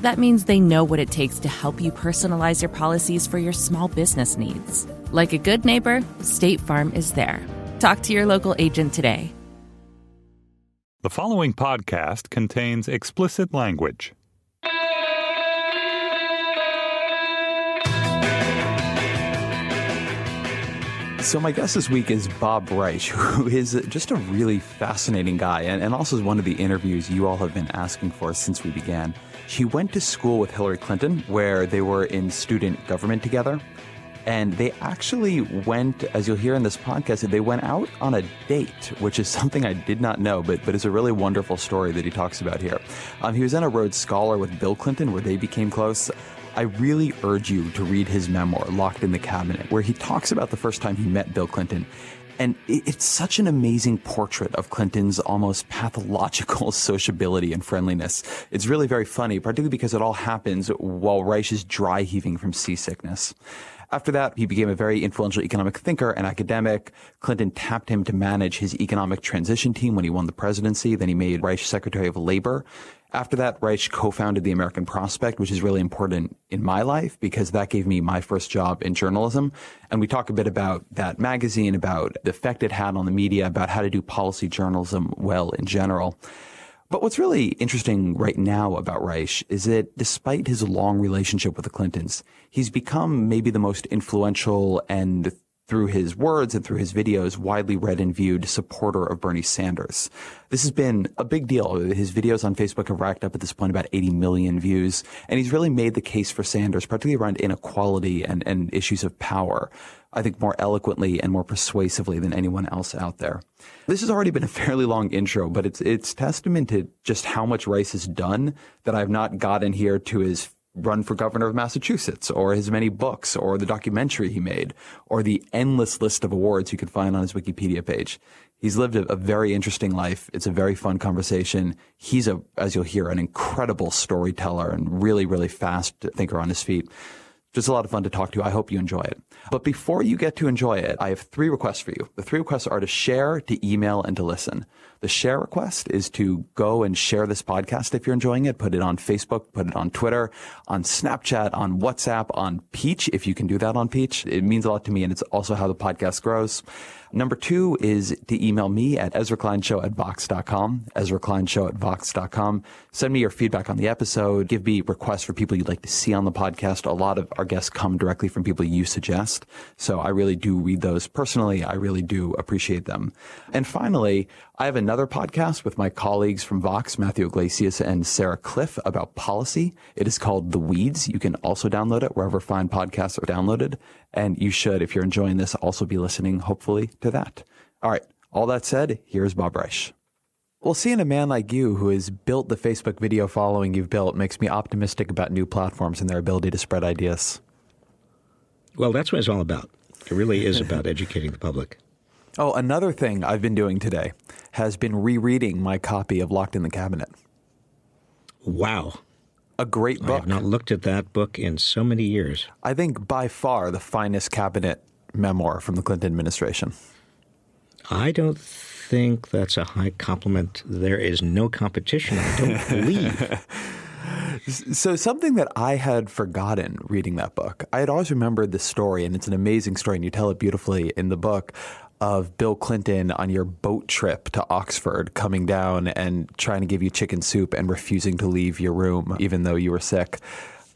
That means they know what it takes to help you personalize your policies for your small business needs. Like a good neighbor, State Farm is there. Talk to your local agent today. The following podcast contains explicit language. So my guest this week is Bob Reich, who is just a really fascinating guy, and also is one of the interviews you all have been asking for since we began. He went to school with Hillary Clinton, where they were in student government together. And they actually went, as you'll hear in this podcast, they went out on a date, which is something I did not know, but it's a really wonderful story that he talks about here. He was then a Rhodes Scholar with Bill Clinton, where they became close. I really urge you to read his memoir, Locked in the Cabinet, where he talks about the first time he met Bill Clinton. And it's such an amazing portrait of Clinton's almost pathological sociability and friendliness. It's really very funny, particularly because it all happens while Reich is dry heaving from seasickness. After that, he became a very influential economic thinker and academic. Clinton tapped him to manage his economic transition team when he won the presidency. Then he made Reich Secretary of Labor. After that, Reich co-founded the American Prospect, which is really important in my life because that gave me my first job in journalism. And we talk a bit about that magazine, about the effect it had on the media, about how to do policy journalism well in general. But what's really interesting right now about Reich is that despite his long relationship with the Clintons, he's become maybe the most influential and, through his words and through his videos, widely read and viewed supporter of Bernie Sanders. This has been a big deal. His videos on Facebook have racked up at this point about 80 million views, and he's really made the case for Sanders, particularly around inequality and issues of power, I think more eloquently and more persuasively than anyone else out there. This has already been a fairly long intro, but it's testament to just how much Reich has done that I've not gotten here to his run for governor of Massachusetts, or his many books, or the documentary he made, or the endless list of awards you can find on his Wikipedia page. He's lived a very interesting life. It's a very fun conversation. He's a, as you'll hear, an incredible storyteller and really, really fast thinker on his feet. Just a lot of fun to talk to. I hope you enjoy it. But before you get to enjoy it, I have three requests for you. The three requests are to share, to email, and to listen. The share request is to go and share this podcast if you're enjoying it. Put it on Facebook, put it on Twitter, on Snapchat, on WhatsApp, on Peach, if you can do that on Peach. It means a lot to me, and it's also how the podcast grows. Number two is to email me at EzraKleinShow@Vox.com, EzraKleinShow@Vox.com. Send me your feedback on the episode. Give me requests for people you'd like to see on the podcast. A lot of our guests come directly from people you suggest. So I really do read those personally. I really do appreciate them. And finally, I have another podcast with my colleagues from Vox, Matthew Iglesias and Sarah Cliff, about policy. It is called The Weeds. You can also download it wherever fine podcasts are downloaded. And you should, if you're enjoying this, also be listening, hopefully, to that. All right. All that said, here's Bob Reich. Well, seeing a man like you who has built the Facebook video following you've built makes me optimistic about new platforms and their ability to spread ideas. Well, that's what it's all about. It really is about educating the public. Oh, another thing I've been doing today has been rereading my copy of Locked in the Cabinet. Wow. A great book. I have not looked at that book in so many years. I think by far the finest cabinet memoir from the Clinton administration. I don't think that's a high compliment. There is no competition, I don't believe. So something that I had forgotten reading that book, I had always remembered this story, and it's an amazing story, and you tell it beautifully in the book, of Bill Clinton on your boat trip to Oxford coming down and trying to give you chicken soup and refusing to leave your room, even though you were sick.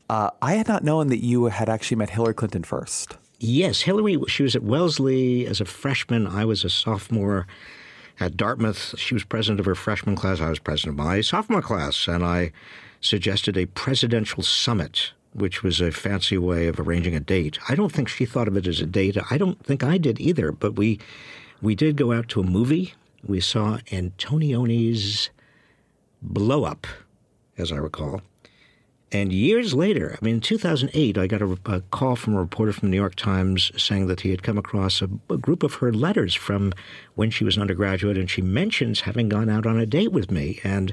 I had not known that you had actually met Hillary Clinton first. Yes, Hillary, she was at Wellesley as a freshman. I was a sophomore at Dartmouth. She was president of her freshman class. I was president of my sophomore class. And I suggested a presidential summit, which was a fancy way of arranging a date. I don't think she thought of it as a date. I don't think I did either. But we did go out to a movie. We saw Antonioni's Blow Up, as I recall. And years later, I mean, in 2008, I got a call from a reporter from the New York Times saying that he had come across a group of her letters from when she was an undergraduate, and she mentions having gone out on a date with me. And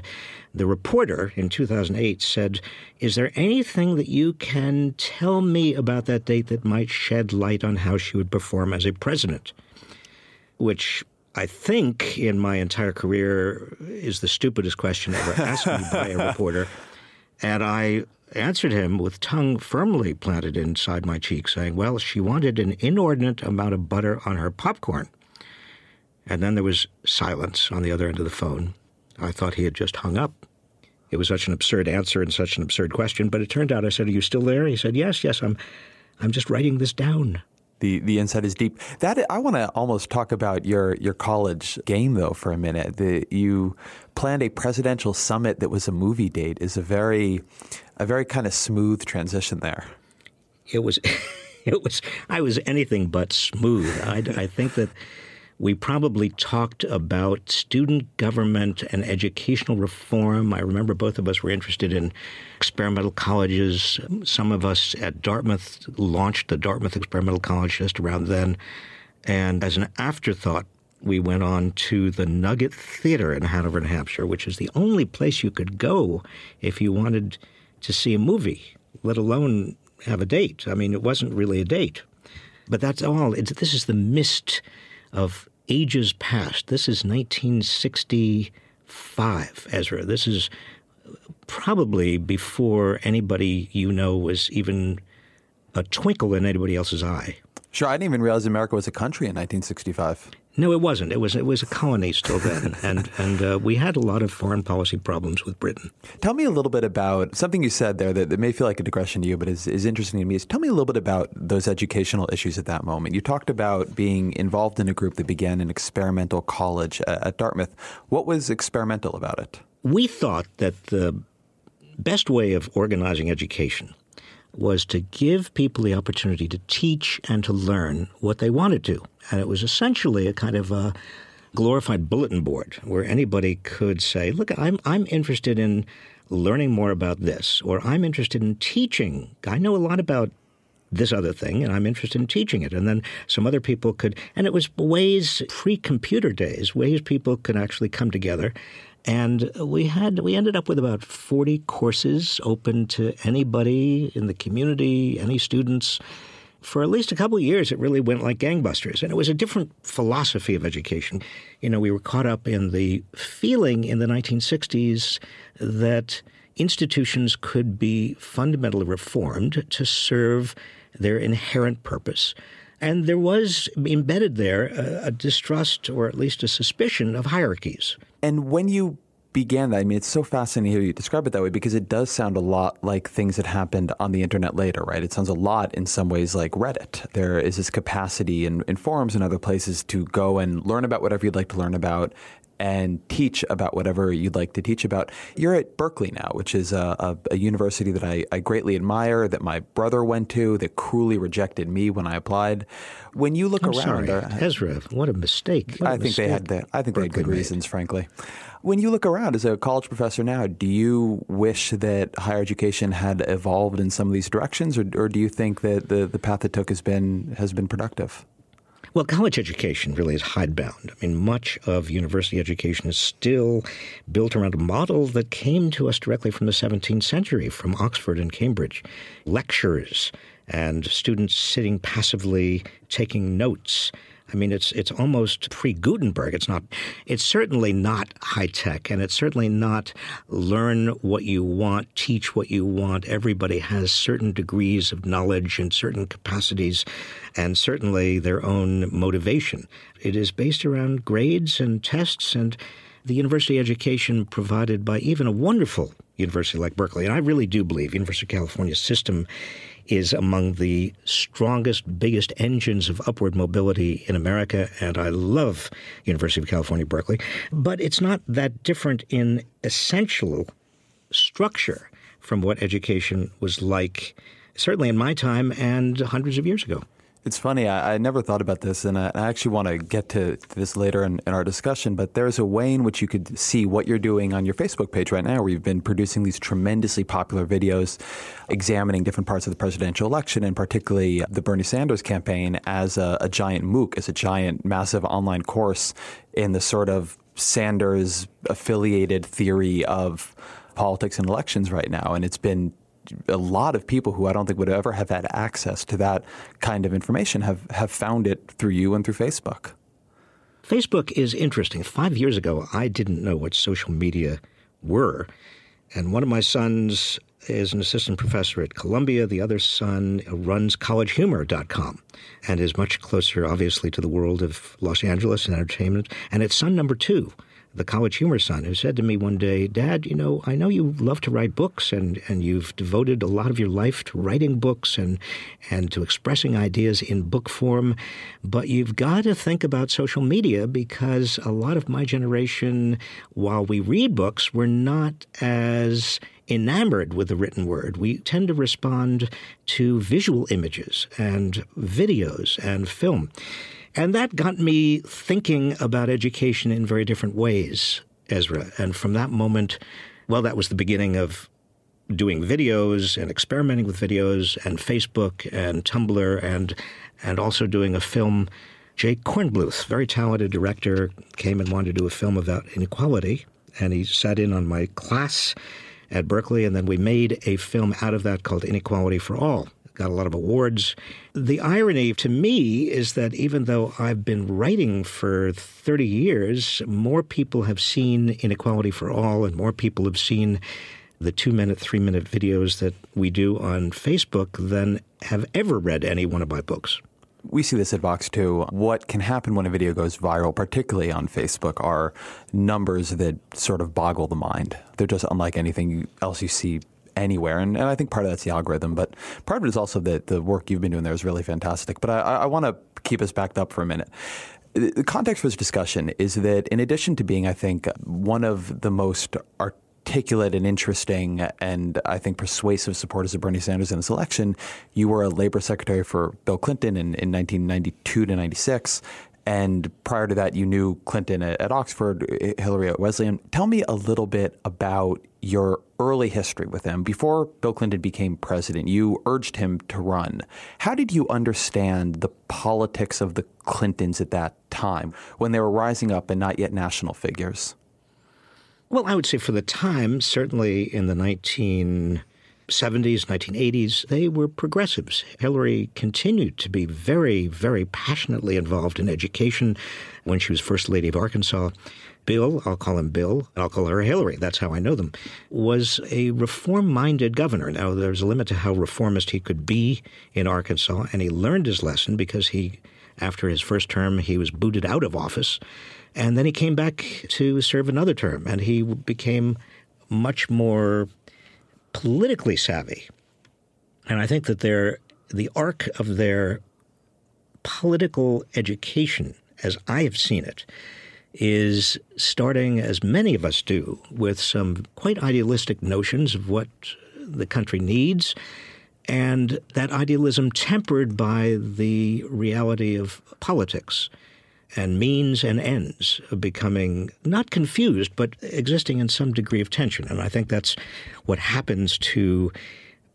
the reporter in 2008 said, "Is there anything that you can tell me about that date that might shed light on how she would perform as a president?" Which I think in my entire career is the stupidest question ever asked me by a reporter. And I answered him with tongue firmly planted inside my cheek, saying, well, she wanted an inordinate amount of butter on her popcorn. And then there was silence on the other end of the phone. I thought he had just hung up. It was such an absurd answer and such an absurd question. But it turned out, I said, are you still there? He said, yes, I'm just writing this down. The insight is deep. That I want to almost talk about your college game, though, for a minute. You planned a presidential summit that was a movie date is a very kind of smooth transition there. I was anything but smooth. I think that we probably talked about student government and educational reform. I remember both of us were interested in experimental colleges. Some of us at Dartmouth launched the Dartmouth Experimental College just around then. And as an afterthought, we went on to the Nugget Theater in Hanover, New Hampshire, which is the only place you could go if you wanted to see a movie, let alone have a date. I mean, it wasn't really a date. But that's all. This is the mist of ages past. This is 1965, Ezra. This is probably before anybody you know was even a twinkle in anybody else's eye. Sure, I didn't even realize America was a country in 1965. No, it wasn't. It was a colony still then, and we had a lot of foreign policy problems with Britain. Tell me a little bit about something you said there that may feel like a digression to you, but is interesting to me. Tell me a little bit about those educational issues at that moment. You talked about being involved in a group that began an experimental college at Dartmouth. What was experimental about it? We thought that the best way of organizing education was to give people the opportunity to teach and to learn what they wanted to. And it was essentially a kind of a glorified bulletin board where anybody could say, look, I'm interested in learning more about this, or I'm interested in teaching. I know a lot about this other thing, and I'm interested in teaching it. And then some other people could, and it was ways, pre-computer days, ways people could actually come together. And we ended up with about 40 courses open to anybody in the community, any students. For at least a couple of years, it really went like gangbusters. And it was a different philosophy of education. You know, we were caught up in the feeling in the 1960s that institutions could be fundamentally reformed to serve their inherent purpose. And there was embedded there a distrust, or at least a suspicion, of hierarchies. And when you began that, I mean, it's so fascinating to hear you describe it that way, because it does sound a lot like things that happened on the internet later, right? It sounds a lot in some ways like Reddit. There is this capacity in forums and other places to go and learn about whatever you'd like to learn about and teach about whatever you'd like to teach about. You're at Berkeley now, which is a university that I greatly admire, that my brother went to, that cruelly rejected me when I applied. When you look around, Ezra, what a mistake! I think they had good reasons, frankly. When you look around as a college professor now, do you wish that higher education had evolved in some of these directions, or do you think that the path it took has been productive? Well, college education really is hidebound. I mean, much of university education is still built around a model that came to us directly from the 17th century, from Oxford and Cambridge. Lectures and students sitting passively taking notes. I mean, it's almost pre-Gutenberg. It's certainly not high tech, and it's certainly not learn what you want, teach what you want. Everybody has certain degrees of knowledge and certain capacities, and certainly their own motivation. It is based around grades and tests and the university education provided by even a wonderful university like Berkeley. And I really do believe University of California's system is among the strongest, biggest engines of upward mobility in America, and I love University of California, Berkeley. But it's not that different in essential structure from what education was like, certainly in my time and hundreds of years ago. It's funny. I never thought about this, and I actually want to get to this later in our discussion, but there's a way in which you could see what you're doing on your Facebook page right now, where you've been producing these tremendously popular videos examining different parts of the presidential election, and particularly the Bernie Sanders campaign as a giant MOOC, as a giant, massive online course in the sort of Sanders-affiliated theory of politics and elections right now. And it's been a lot of people who I don't think would ever have had access to that kind of information have found it through you and through Facebook. Facebook is interesting. 5 years ago, I didn't know what social media were. And one of my sons is an assistant professor at Columbia. The other son runs collegehumor.com and is much closer, obviously, to the world of Los Angeles and entertainment. And it's son number two, the College Humor son, who said to me one day, "Dad, you know, I know you love to write books, and you've devoted a lot of your life to writing books and to expressing ideas in book form, but you've got to think about social media, because a lot of my generation, while we read books, we're not as enamored with the written word. We tend to respond to visual images and videos and film." And that got me thinking about education in very different ways, Ezra. And from that moment, well, that was the beginning of doing videos and experimenting with videos and Facebook and Tumblr and also doing a film. Jay Kornbluth, very talented director, came and wanted to do a film about inequality. And he sat in on my class at Berkeley. And then we made a film out of that called Inequality for All. Got a lot of awards. The irony to me is that even though I've been writing for 30 years, more people have seen Inequality for All, and more people have seen the 2-minute, 3-minute videos that we do on Facebook than have ever read any one of my books. We see this at Vox, too. What can happen when a video goes viral, particularly on Facebook, are numbers that sort of boggle the mind. They're just unlike anything else you see anywhere. And I think part of that's the algorithm, but part of it is also that the work you've been doing there is really fantastic. But I want to keep us backed up for a minute. The context for this discussion is that in addition to being, I think, one of the most articulate and interesting and I think persuasive supporters of Bernie Sanders in this election, you were a labor secretary for Bill Clinton in 1992 to 96. And prior to that, you knew Clinton at Oxford, Hillary at Wesleyan. Tell me a little bit about your early history with him. Before Bill Clinton became president, you urged him to run. How did you understand the politics of the Clintons at that time, when they were rising up and not yet national figures? Well, I would say for the time, certainly in the 1970s, 1980s, they were progressives. Hillary continued to be very, very passionately involved in education when she was First Lady of Arkansas. Bill, I'll call him Bill, and I'll call her Hillary, that's how I know them, was a reform-minded governor. Now, there's a limit to how reformist he could be in Arkansas, and he learned his lesson because he, after his first term, he was booted out of office, and then he came back to serve another term, and he became much more politically savvy. And I think that the arc of their political education, as I have seen it, is starting, as many of us do, with some quite idealistic notions of what the country needs, and that idealism tempered by the reality of politics and means and ends becoming not confused, but existing in some degree of tension. And I think that's what happens to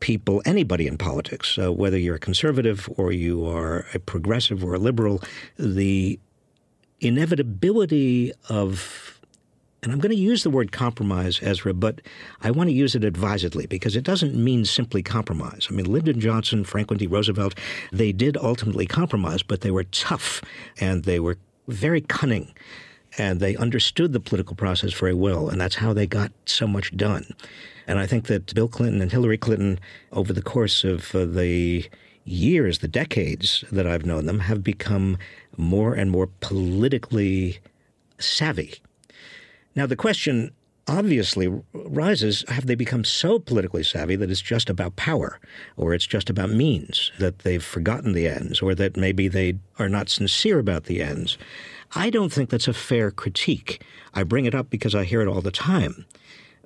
people, anybody in politics, whether you're a conservative or you are a progressive or a liberal. The inevitability of and I'm going to use the word compromise, Ezra, but I want to use it advisedly because it doesn't mean simply compromise. I mean, Lyndon Johnson, Franklin D. Roosevelt, they did ultimately compromise, but they were tough and they were very cunning and they understood the political process very well, and that's how they got so much done. And I think that Bill Clinton and Hillary Clinton, over the course of the years, the decades that I've known them, have become more and more politically savvy. Now, the question obviously rises, have they become so politically savvy that it's just about power or it's just about means, that they've forgotten the ends or that maybe they are not sincere about the ends? I don't think that's a fair critique. I bring it up because I hear it all the time.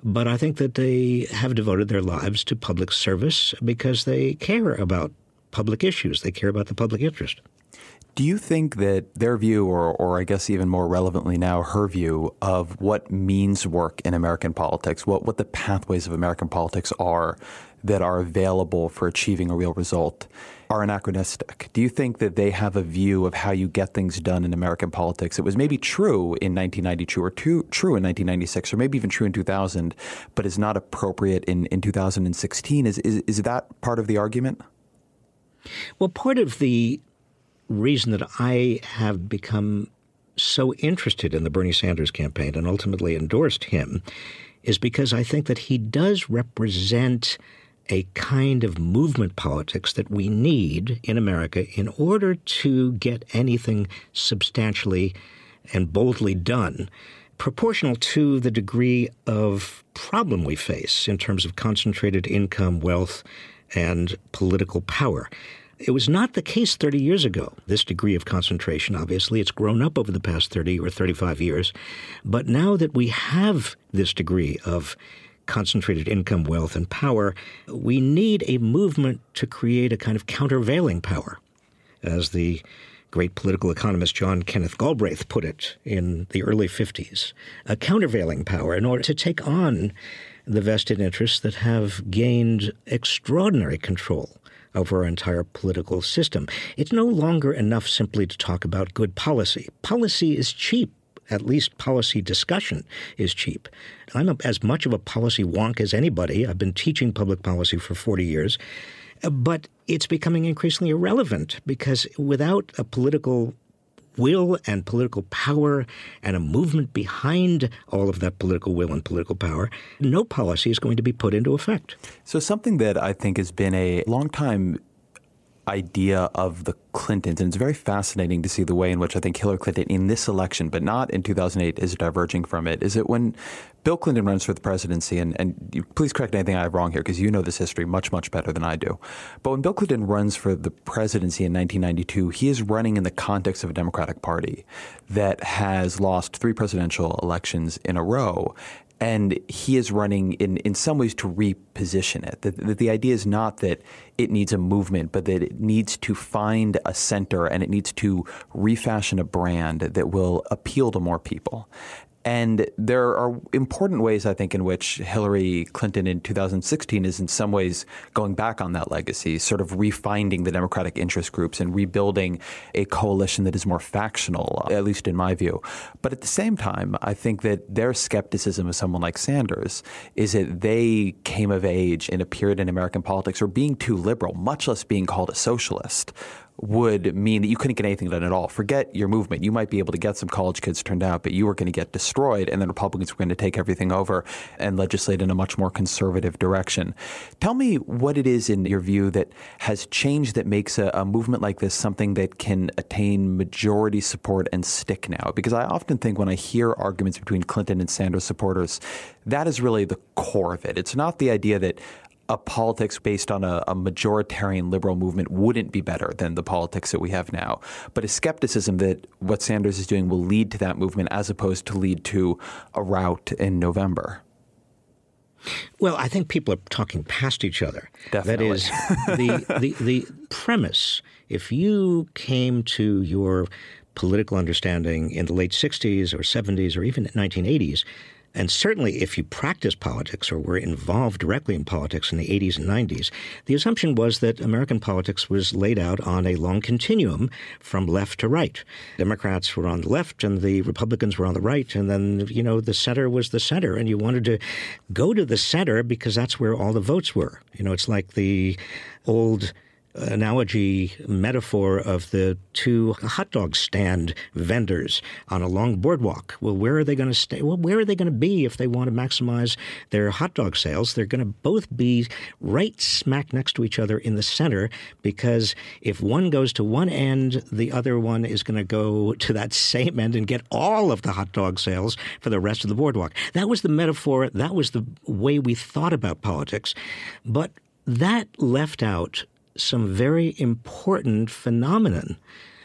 But I think that they have devoted their lives to public service because they care about public issues. They care about the public interest. Do you think that their view, or I guess even more relevantly now, her view of what means work in American politics, what the pathways of American politics are that are available for achieving a real result, are anachronistic? Do you think that they have a view of how you get things done in American politics? It was maybe true in 1992 or true in 1996 or maybe even true in 2000, but is not appropriate in 2016. Is that part of the argument? Well, part of the reason that I have become so interested in the Bernie Sanders campaign and ultimately endorsed him is because I think that he does represent a kind of movement politics that we need in America in order to get anything substantially and boldly done, proportional to the degree of problem we face in terms of concentrated income, wealth, and political power. It was not the case 30 years ago, this degree of concentration. Obviously, it's grown up over the past 30 or 35 years. But now that we have this degree of concentrated income, wealth, and power, we need a movement to create a kind of countervailing power. As the great political economist John Kenneth Galbraith put it in the early 50s, a countervailing power in order to take on the vested interests that have gained extraordinary control over our entire political system. It's no longer enough simply to talk about good policy. Policy is cheap. At least policy discussion is cheap. I'm as much of a policy wonk as anybody. I've been teaching public policy for 40 years. But it's becoming increasingly irrelevant because without a political will and political power and a movement behind all of that political will and political power, no policy is going to be put into effect. So something that I think has been a long-time idea of the Clintons, and it's very fascinating to see the way in which I think Hillary Clinton in this election, but not in 2008, is diverging from it, is that when Bill Clinton runs for the presidency, and please correct anything I have wrong here because you know this history much, much better than I do. But when Bill Clinton runs for the presidency in 1992, he is running in the context of a Democratic Party that has lost 3 presidential elections in a row. And he is running in some ways to reposition it. That the idea is not that it needs a movement, but that it needs to find a center and it needs to refashion a brand that will appeal to more people. And there are important ways, I think, in which Hillary Clinton in 2016 is in some ways going back on that legacy, sort of refinding the Democratic interest groups and rebuilding a coalition that is more factional, at least in my view. But at the same time, I think that their skepticism of someone like Sanders is that they came of age in a period in American politics where being too liberal, much less being called a socialist, would mean that you couldn't get anything done at all. Forget your movement. You might be able to get some college kids turned out, but you were going to get destroyed, and the Republicans were going to take everything over and legislate in a much more conservative direction. Tell me what it is in your view that has changed that makes a movement like this something that can attain majority support and stick now. Because I often think when I hear arguments between Clinton and Sanders supporters, that is really the core of it. It's not the idea that a politics based on a majoritarian liberal movement wouldn't be better than the politics that we have now, but a skepticism that what Sanders is doing will lead to that movement as opposed to lead to a rout in November. Well, I think people are talking past each other. Definitely. That is the premise. If you came to your political understanding in the late 60s or 70s or even 1980s, And certainly if you practiced politics or were involved directly in politics in the 80s and 90s, the assumption was that American politics was laid out on a long continuum from left to right. Democrats were on the left and the Republicans were on the right. And then, you know, the center was the center. And you wanted to go to the center because that's where all the votes were. You know, it's like the old analogy, metaphor of the two hot dog stand vendors on a long boardwalk. Well, where are they going to stay? Well, where are they going to be if they want to maximize their hot dog sales? They're going to both be right smack next to each other in the center, because if one goes to one end, the other one is going to go to that same end and get all of the hot dog sales for the rest of the boardwalk. That was the metaphor. That was the way we thought about politics. But that left out some very important phenomena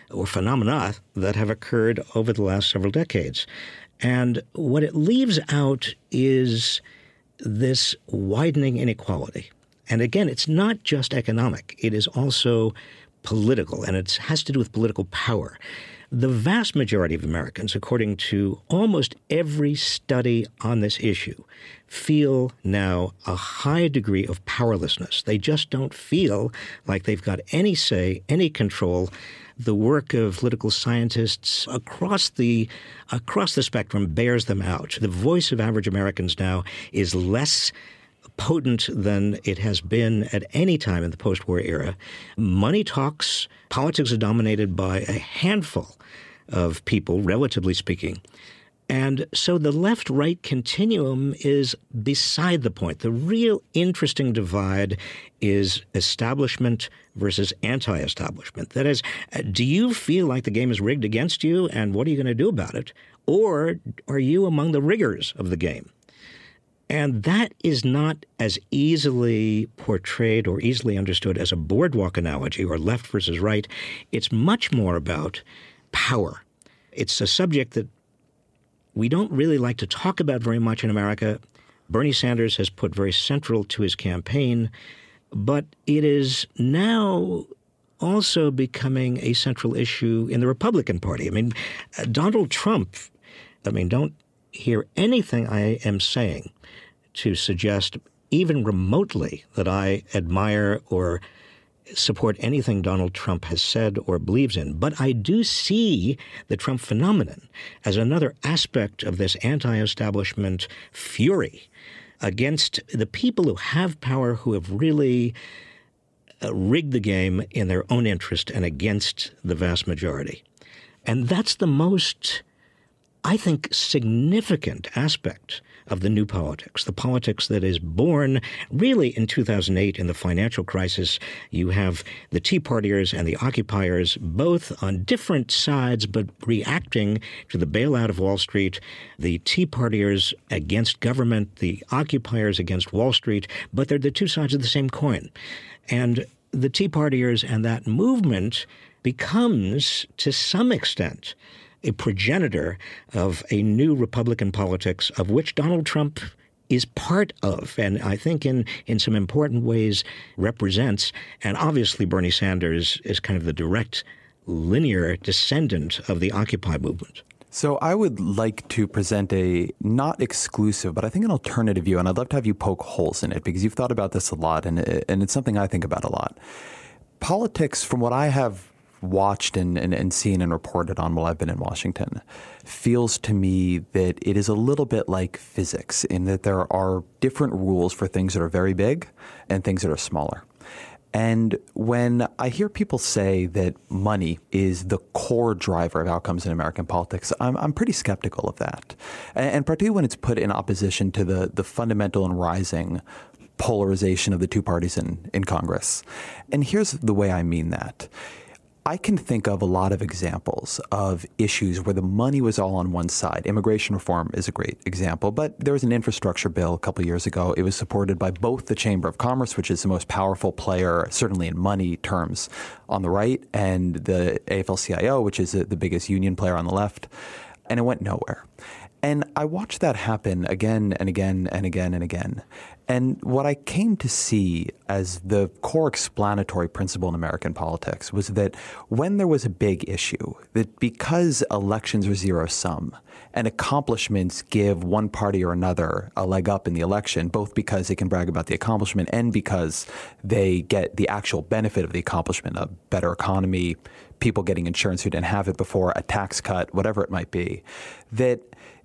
that have occurred over the last several decades. And what it leaves out is this widening inequality. And again, it's not just economic. It is also political, and it has to do with political power. The vast majority of Americans, according to almost every study on this issue, feel now a high degree of powerlessness. They just don't feel like they've got any say, any control. The work of political scientists across the spectrum bears them out. The voice of average Americans now is less potent than it has been at any time in the post-war era. Money talks. Politics are dominated by a handful of people, relatively speaking. And so the left-right continuum is beside the point. The real interesting divide is establishment versus anti-establishment. That is, do you feel like the game is rigged against you, and what are you going to do about it? Or are you among the riggers of the game? And that is not as easily portrayed or easily understood as a boardwalk analogy or left versus right. It's much more about power. It's a subject that we don't really like to talk about very much in America. Bernie Sanders has put very central to his campaign, but it is now also becoming a central issue in the Republican Party. I mean, Donald Trump, don't hear anything I am saying to suggest even remotely that I admire or support anything Donald Trump has said or believes in. But I do see the Trump phenomenon as another aspect of this anti-establishment fury against the people who have power, who have really rigged the game in their own interest and against the vast majority. And that's the most, I think, significant aspect of the new politics, the politics that is born really in 2008 in the financial crisis. You have the Tea Partiers and the occupiers both on different sides but reacting to the bailout of Wall Street, the Tea Partiers against government, the occupiers against Wall Street, but they're the two sides of the same coin. And the Tea Partiers and that movement becomes, to some extent, a progenitor of a new Republican politics of which Donald Trump is part of, and I think in some important ways represents. And obviously Bernie Sanders is kind of the direct linear descendant of the Occupy movement. So I would like to present a not exclusive, but I think an alternative view, and I'd love to have you poke holes in it because you've thought about this a lot, and it's something I think about a lot. Politics, from what I have watched and seen and reported on while I've been in Washington, feels to me that it is a little bit like physics in that there are different rules for things that are very big and things that are smaller. And when I hear people say that money is the core driver of outcomes in American politics, I'm pretty skeptical of that. And particularly when it's put in opposition to the fundamental and rising polarization of the two parties in Congress. And here's the way I mean that. I can think of a lot of examples of issues where the money was all on one side. Immigration reform is a great example, but there was an infrastructure bill a couple of years ago. It was supported by both the Chamber of Commerce, which is the most powerful player, certainly in money terms, on the right, and the AFL-CIO, which is the biggest union player on the left, and it went nowhere. And I watched that happen again and again and again and again. And what I came to see as the core explanatory principle in American politics was that when there was a big issue, that because elections are zero-sum and accomplishments give one party or another a leg up in the election, both because they can brag about the accomplishment and because they get the actual benefit of the accomplishment, a better economy, people getting insurance who didn't have it before, a tax cut, whatever it might be,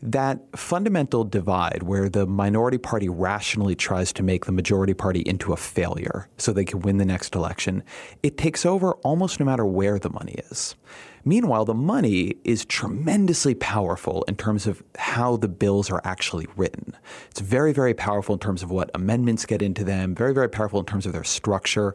that fundamental divide where the minority party rationally tries to make the majority party into a failure so they can win the next election, it takes over almost no matter where the money is. Meanwhile, the money is tremendously powerful in terms of how the bills are actually written. It's very, very powerful in terms of what amendments get into them, very, very powerful in terms of their structure.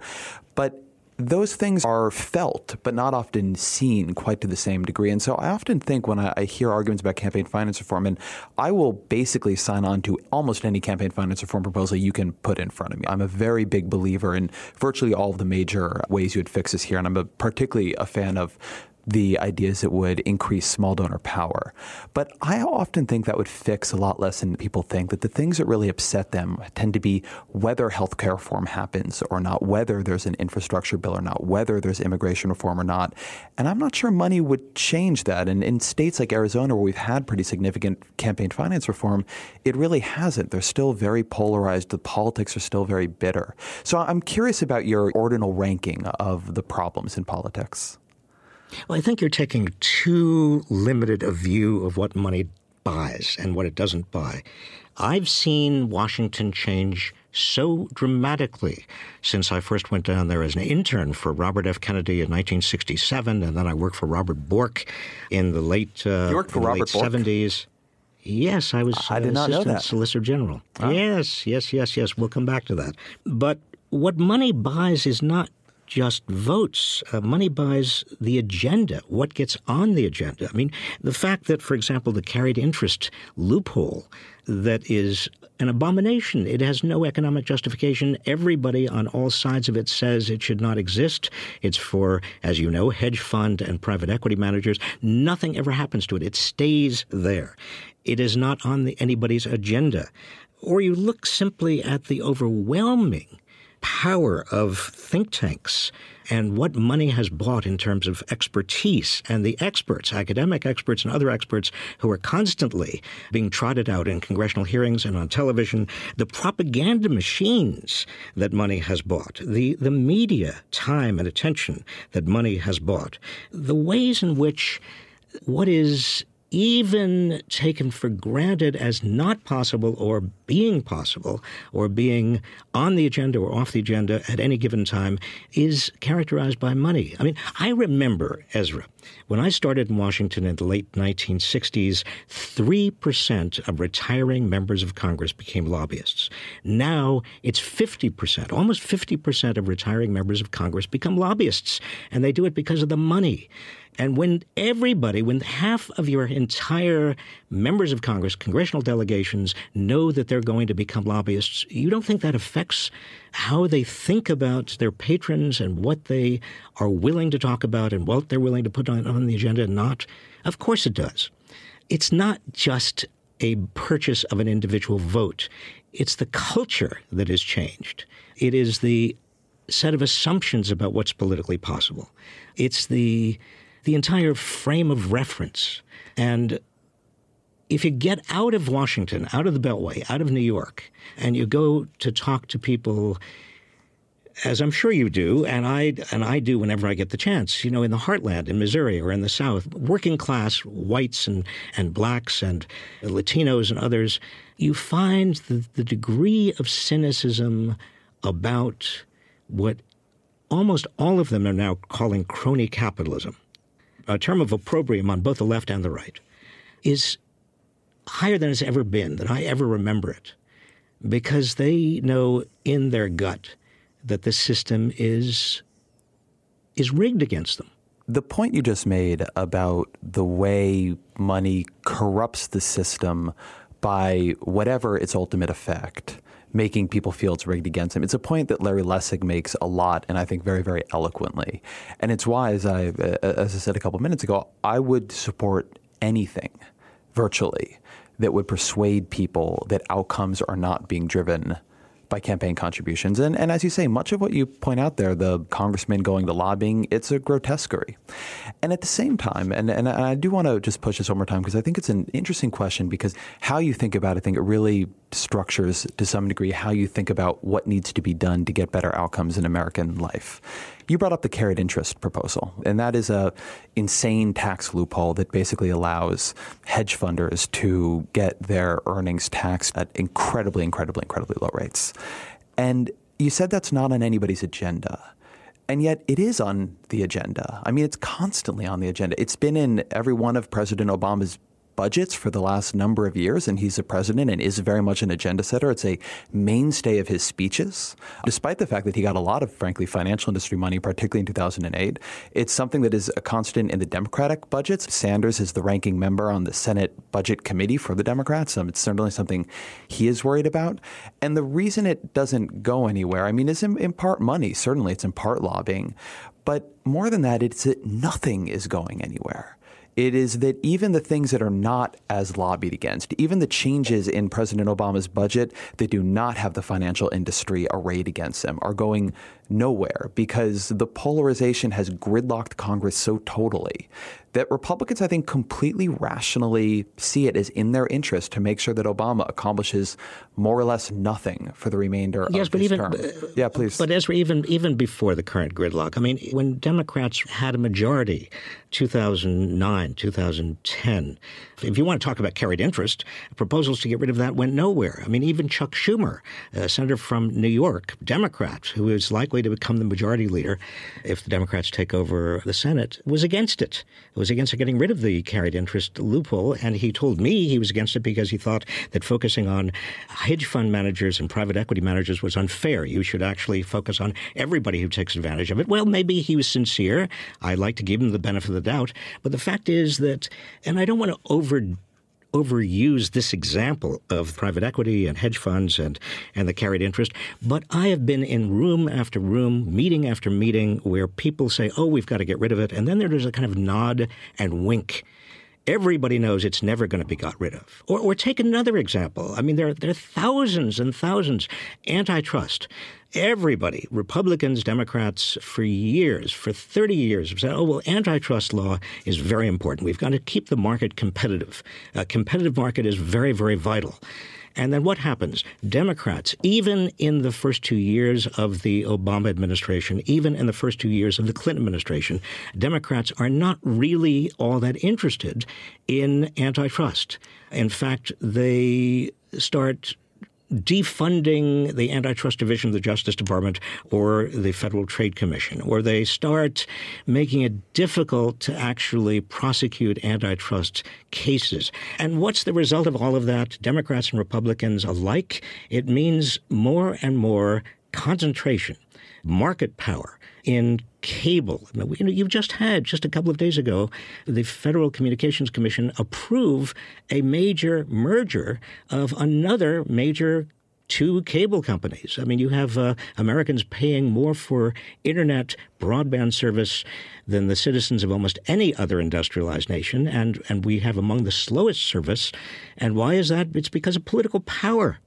But those things are felt, but not often seen quite to the same degree. And so I often think when I hear arguments about campaign finance reform, and I will basically sign on to almost any campaign finance reform proposal you can put in front of me. I'm a very big believer in virtually all of the major ways you would fix this here. And I'm particularly a fan of the ideas that would increase small donor power. But I often think that would fix a lot less than people think, that the things that really upset them tend to be whether healthcare reform happens or not, whether there's an infrastructure bill or not, whether there's immigration reform or not. And I'm not sure money would change that. And in states like Arizona, where we've had pretty significant campaign finance reform, it really hasn't. They're still very polarized. The politics are still very bitter. So I'm curious about your ordinal ranking of the problems in politics. Well, I think you're taking too limited a view of what money buys and what it doesn't buy. I've seen Washington change so dramatically since I first went down there as an intern for Robert F. Kennedy in 1967, and then I worked for Robert Bork in the late, you worked for Robert Bork? 70s. Yes, I was assistant Solicitor General. Wow. Yes. We'll come back to that. But what money buys is not just votes. Money buys the agenda, what gets on the agenda. I mean, the fact that, for example, the carried interest loophole that is an abomination. It has no economic justification. Everybody on all sides of it says it should not exist. It's for, as you know, hedge fund and private equity managers. Nothing ever happens to it. It stays there. It is not on anybody's agenda. Or you look simply at the overwhelming power of think tanks and what money has bought in terms of expertise and the experts, academic experts and other experts who are constantly being trotted out in congressional hearings and on television, the propaganda machines that money has bought, the media time and attention that money has bought, the ways in which what is even taken for granted as not possible or being on the agenda or off the agenda at any given time is characterized by money. I mean, I remember, Ezra, when I started in Washington in the late 1960s, 3% of retiring members of Congress became lobbyists. Now it's 50%, almost 50% of retiring members of Congress become lobbyists, and they do it because of the money. And when half of your entire members of Congress, congressional delegations, know that they're going to become lobbyists, you don't think that affects how they think about their patrons and what they are willing to talk about and what they're willing to put on the agenda and not? Of course it does. It's not just a purchase of an individual vote. It's the culture that has changed. It is the set of assumptions about what's politically possible. It's the entire frame of reference. And if you get out of Washington, out of the Beltway, out of New York, and you go to talk to people, as I'm sure you do, and I do whenever I get the chance, you know, in the heartland, in Missouri or in the South, working class whites and blacks and Latinos and others, you find the degree of cynicism about what almost all of them are now calling crony capitalism, a term of opprobrium on both the left and the right, is higher than it's ever been, than I ever remember it, because they know in their gut that the system is rigged against them. The point you just made about the way money corrupts the system by whatever its ultimate effect, making people feel it's rigged against them. It's a point that Larry Lessig makes a lot, and I think very, very eloquently. And it's why, as I said a couple minutes ago, I would support anything virtually that would persuade people that outcomes are not being driven by campaign contributions. And as you say, much of what you point out there, the congressman going to lobbying, it's a grotesquerie. And at the same time, and I do want to just push this one more time because I think it's an interesting question, because how you think about it, I think it really structures to some degree how you think about what needs to be done to get better outcomes in American life. You brought up the carried interest proposal, and that is a insane tax loophole that basically allows hedge funders to get their earnings taxed at incredibly, incredibly, incredibly low rates. And you said that's not on anybody's agenda. And yet it is on the agenda. I mean, it's constantly on the agenda. It's been in every one of President Obama's budgets for the last number of years, and he's a president and is very much an agenda setter. It's a mainstay of his speeches, despite the fact that he got a lot of, frankly, financial industry money, particularly in 2008. It's something that is a constant in the Democratic budgets. Sanders is the ranking member on the Senate Budget Committee for the Democrats. It's certainly something he is worried about. And the reason it doesn't go anywhere, I mean, is in part money. Certainly, it's in part lobbying. But more than that, it's that nothing is going anywhere. It is that even the things that are not as lobbied against, even the changes in President Obama's budget that do not have the financial industry arrayed against them, are going nowhere because the polarization has gridlocked Congress so totally that Republicans, I think, completely rationally see it as in their interest to make sure that Obama accomplishes more or less nothing for the remainder of his term. Yeah, please. But Ezra, even before the current gridlock, I mean, when Democrats had a majority, 2009, 2010. If you want to talk about carried interest, proposals to get rid of that went nowhere. I mean, even Chuck Schumer, a senator from New York, Democrat, who is likely to become the majority leader if the Democrats take over the Senate, was against it. He was against getting rid of the carried interest loophole, and he told me he was against it because he thought that focusing on hedge fund managers and private equity managers was unfair. You should actually focus on everybody who takes advantage of it. Well, maybe he was sincere. I like to give him the benefit of the doubt, but the fact is that, and I don't want to overuse this example of private equity and hedge funds and the carried interest, but I have been in room after room, meeting after meeting, where people say, oh, we've got to get rid of it. And then there's a kind of nod and wink. Everybody knows it's never going to be got rid of. Or take another example. I mean, there are thousands and thousands. Antitrust. Everybody, Republicans, Democrats, for years, for 30 years, have said, oh, well, antitrust law is very important. We've got to keep the market competitive. A competitive market is very, very vital. And then what happens? Democrats, even in the first 2 years of the Obama administration, even in the first 2 years of the Clinton administration, Democrats are not really all that interested in antitrust. In fact, they start defunding the antitrust division of the Justice Department or the Federal Trade Commission, or they start making it difficult to actually prosecute antitrust cases. And what's the result of all of that, Democrats and Republicans alike? It means more and more concentration, market power in cable. I mean, you've just had, just a couple of days ago, the Federal Communications Commission approve a major merger of another major two cable companies. I mean, you have Americans paying more for internet broadband service than the citizens of almost any other industrialized nation, and we have among the slowest service. And why is that? It's because of political power.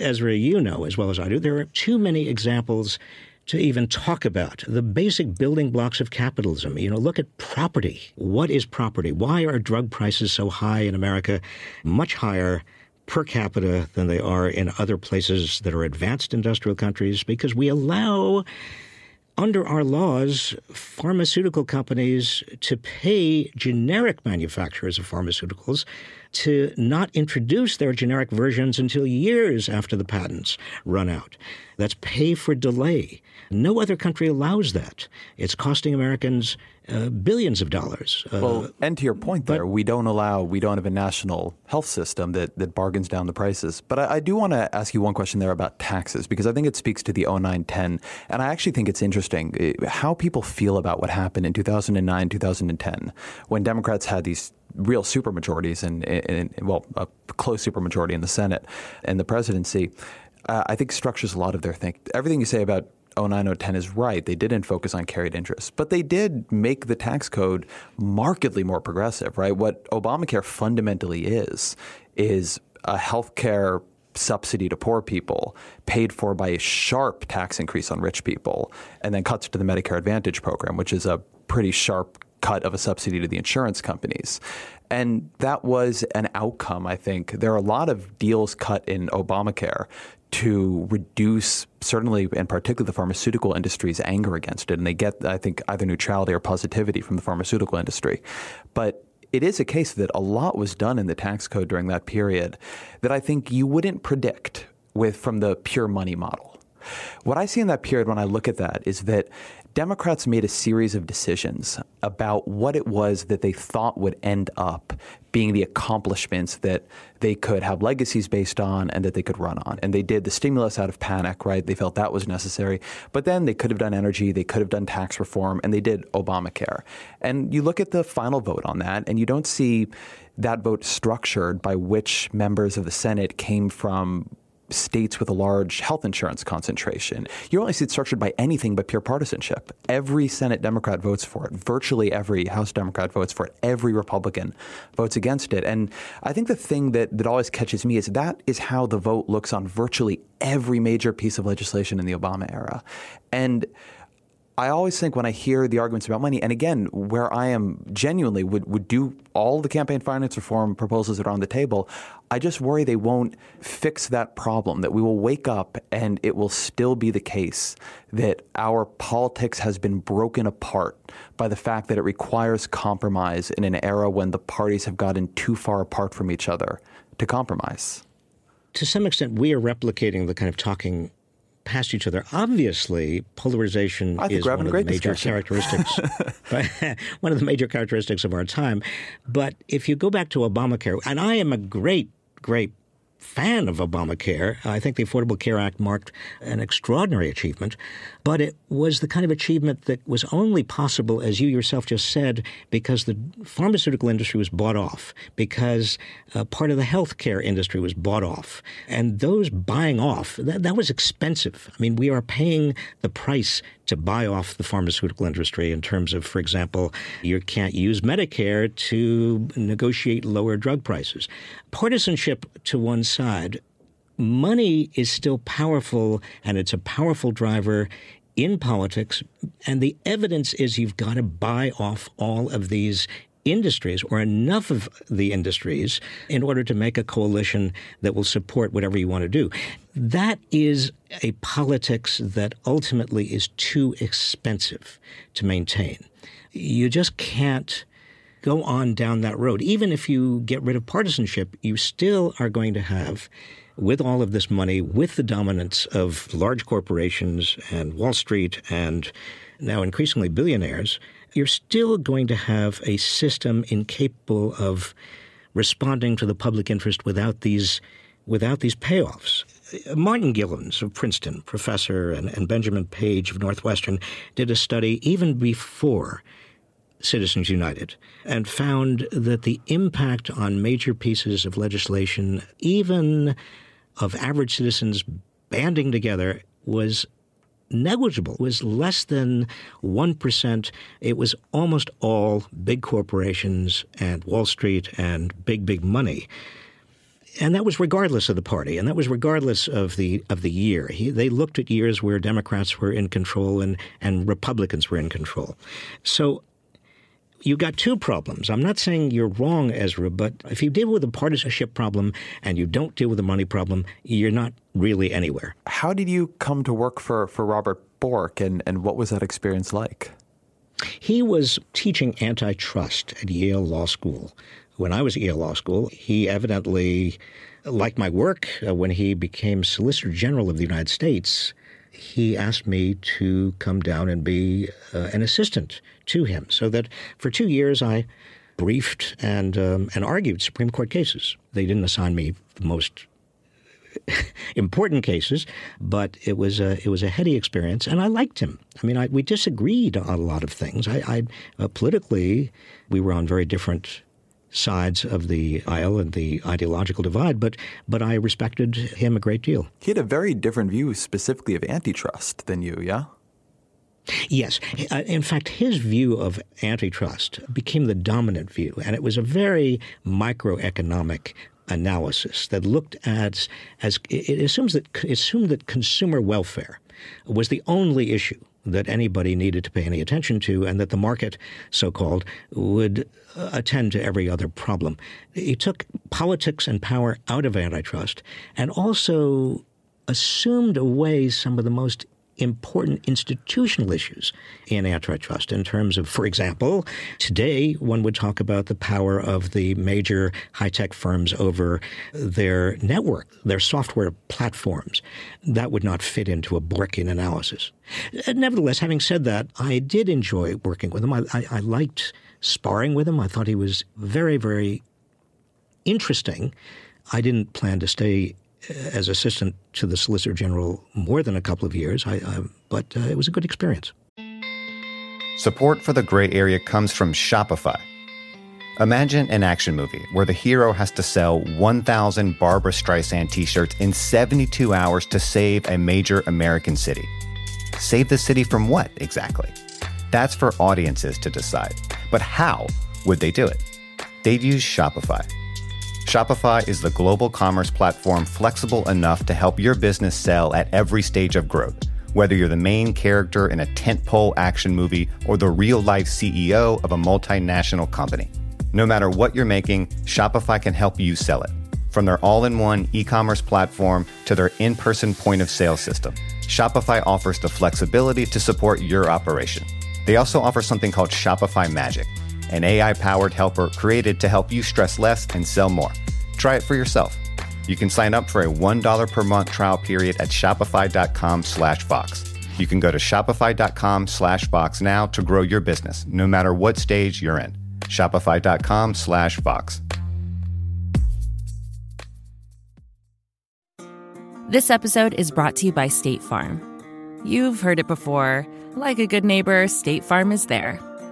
Ezra, you know as well as I do, there are too many examples to even talk about the basic building blocks of capitalism. You know, look at property. What is property? Why are drug prices so high in America, much higher per capita than they are in other places that are advanced industrial countries? Because we allow, under our laws, pharmaceutical companies to pay generic manufacturers of pharmaceuticals to not introduce their generic versions until years after the patents run out. That's pay for delay. No other country allows that. It's costing Americans billions of dollars. Well, and to your point there, we don't have a national health system that bargains down the prices. But I do want to ask you one question there about taxes, because I think it speaks to the 09-10. And I actually think it's interesting how people feel about what happened in 2009, 2010, when Democrats had these real supermajorities and a close supermajority in the Senate and the presidency. I think structures a lot of their thinking. Everything you say about 0910 is right. They didn't focus on carried interest, but they did make the tax code markedly more progressive, right? What Obamacare fundamentally is a healthcare subsidy to poor people paid for by a sharp tax increase on rich people, and then cuts to the Medicare Advantage program, which is a pretty sharp cut of a subsidy to the insurance companies. And that was an outcome, I think. There are a lot of deals cut in Obamacare to reduce, certainly and particularly, the pharmaceutical industry's anger against it. And they get, I think, either neutrality or positivity from the pharmaceutical industry. But it is a case that a lot was done in the tax code during that period that I think you wouldn't predict from the pure money model. What I see in that period when I look at that is that Democrats made a series of decisions about what it was that they thought would end up being the accomplishments that they could have legacies based on and that they could run on. And they did the stimulus out of panic, right? They felt that was necessary. But then they could have done energy, they could have done tax reform, and they did Obamacare. And you look at the final vote on that, and you don't see that vote structured by which members of the Senate came from states with a large health insurance concentration. You only see it structured by anything but pure partisanship. Every Senate Democrat votes for it. Virtually every House Democrat votes for it. Every Republican votes against it. And I think the thing that always catches me is that is how the vote looks on virtually every major piece of legislation in the Obama era. And I always think when I hear the arguments about money, and again, where I am genuinely would do all the campaign finance reform proposals that are on the table, I just worry they won't fix that problem, that we will wake up and it will still be the case that our politics has been broken apart by the fact that it requires compromise in an era when the parties have gotten too far apart from each other to compromise. To some extent, we are replicating the kind of talking past each other. Obviously, polarization is one of the major characteristics. One of the major characteristics of our time. But if you go back to Obamacare, and I am a great, great fan of Obamacare. I think the Affordable Care Act marked an extraordinary achievement, but it was the kind of achievement that was only possible, as you yourself just said, because the pharmaceutical industry was bought off, because part of the healthcare industry was bought off. And those buying off, that was expensive. I mean, we are paying the price to buy off the pharmaceutical industry in terms of, for example, you can't use Medicare to negotiate lower drug prices. Partisanship to one side, money is still powerful, and it's a powerful driver in politics. And the evidence is you've got to buy off all of these industries, or enough of the industries, in order to make a coalition that will support whatever you want to do. That is a politics that ultimately is too expensive to maintain. You just can't go on down that road. Even if you get rid of partisanship, you still are going to have, with all of this money, with the dominance of large corporations and Wall Street and now increasingly billionaires, you're still going to have a system incapable of responding to the public interest without these payoffs. Martin Gillens of Princeton, professor, and Benjamin Page of Northwestern did a study even before Citizens United and found that the impact on major pieces of legislation, even of average citizens banding together, was negligible. It was less than 1%. It was almost all big corporations and Wall Street and big, big money. And that was regardless of the party, and that was regardless of the year. They looked at years where Democrats were in control and Republicans were in control. So you got two problems. I'm not saying you're wrong, Ezra, but if you deal with the partisanship problem and you don't deal with the money problem, you're not really anywhere. How did you come to work for Robert Bork, and what was that experience like? He was teaching antitrust at Yale Law School. When I was at Yale Law School, he evidently liked my work. When he became Solicitor General of the United States, he asked me to come down and be an assistant to him, so that for 2 years I briefed and argued Supreme Court cases. They didn't assign me the most important cases, but it was a heady experience, and I liked him. I mean, we disagreed on a lot of things. Politically, we were on very different sides of the aisle and the ideological divide, but I respected him a great deal. He had a very different view specifically of antitrust than you, yeah? Yes. In fact, his view of antitrust became the dominant view, and it was a very microeconomic analysis that looked at, as it assumed that consumer welfare was the only issue that anybody needed to pay any attention to, and that the market, so-called, would attend to every other problem. He took politics and power out of antitrust and also assumed away some of the most important institutional issues in antitrust in terms of, for example, today one would talk about the power of the major high-tech firms over their network, their software platforms. That would not fit into a Borkian analysis. Nevertheless, having said that, I did enjoy working with him. I liked sparring with him. I thought he was very, very interesting. I didn't plan to stay as assistant to the Solicitor General more than a couple of years, but it was a good experience. Support for The Gray Area comes from Shopify. Imagine an action movie where the hero has to sell 1,000 Barbra Streisand t-shirts in 72 hours to save a major American city. Save the city from what, exactly? That's for audiences to decide. But how would they do it? They'd use Shopify. Shopify is the global commerce platform flexible enough to help your business sell at every stage of growth, whether you're the main character in a tentpole action movie or the real-life CEO of a multinational company. No matter what you're making, Shopify can help you sell it. From their all-in-one e-commerce platform to their in-person point-of-sale system, Shopify offers the flexibility to support your operation. They also offer something called Shopify Magic, an AI-powered helper created to help you stress less and sell more. Try it for yourself. You can sign up for a $1 per month trial period at shopify.com/Vox. You can go to shopify.com/Vox now to grow your business, no matter what stage you're in. Shopify.com/Vox. This episode is brought to you by State Farm. You've heard it before. Like a good neighbor, State Farm is there.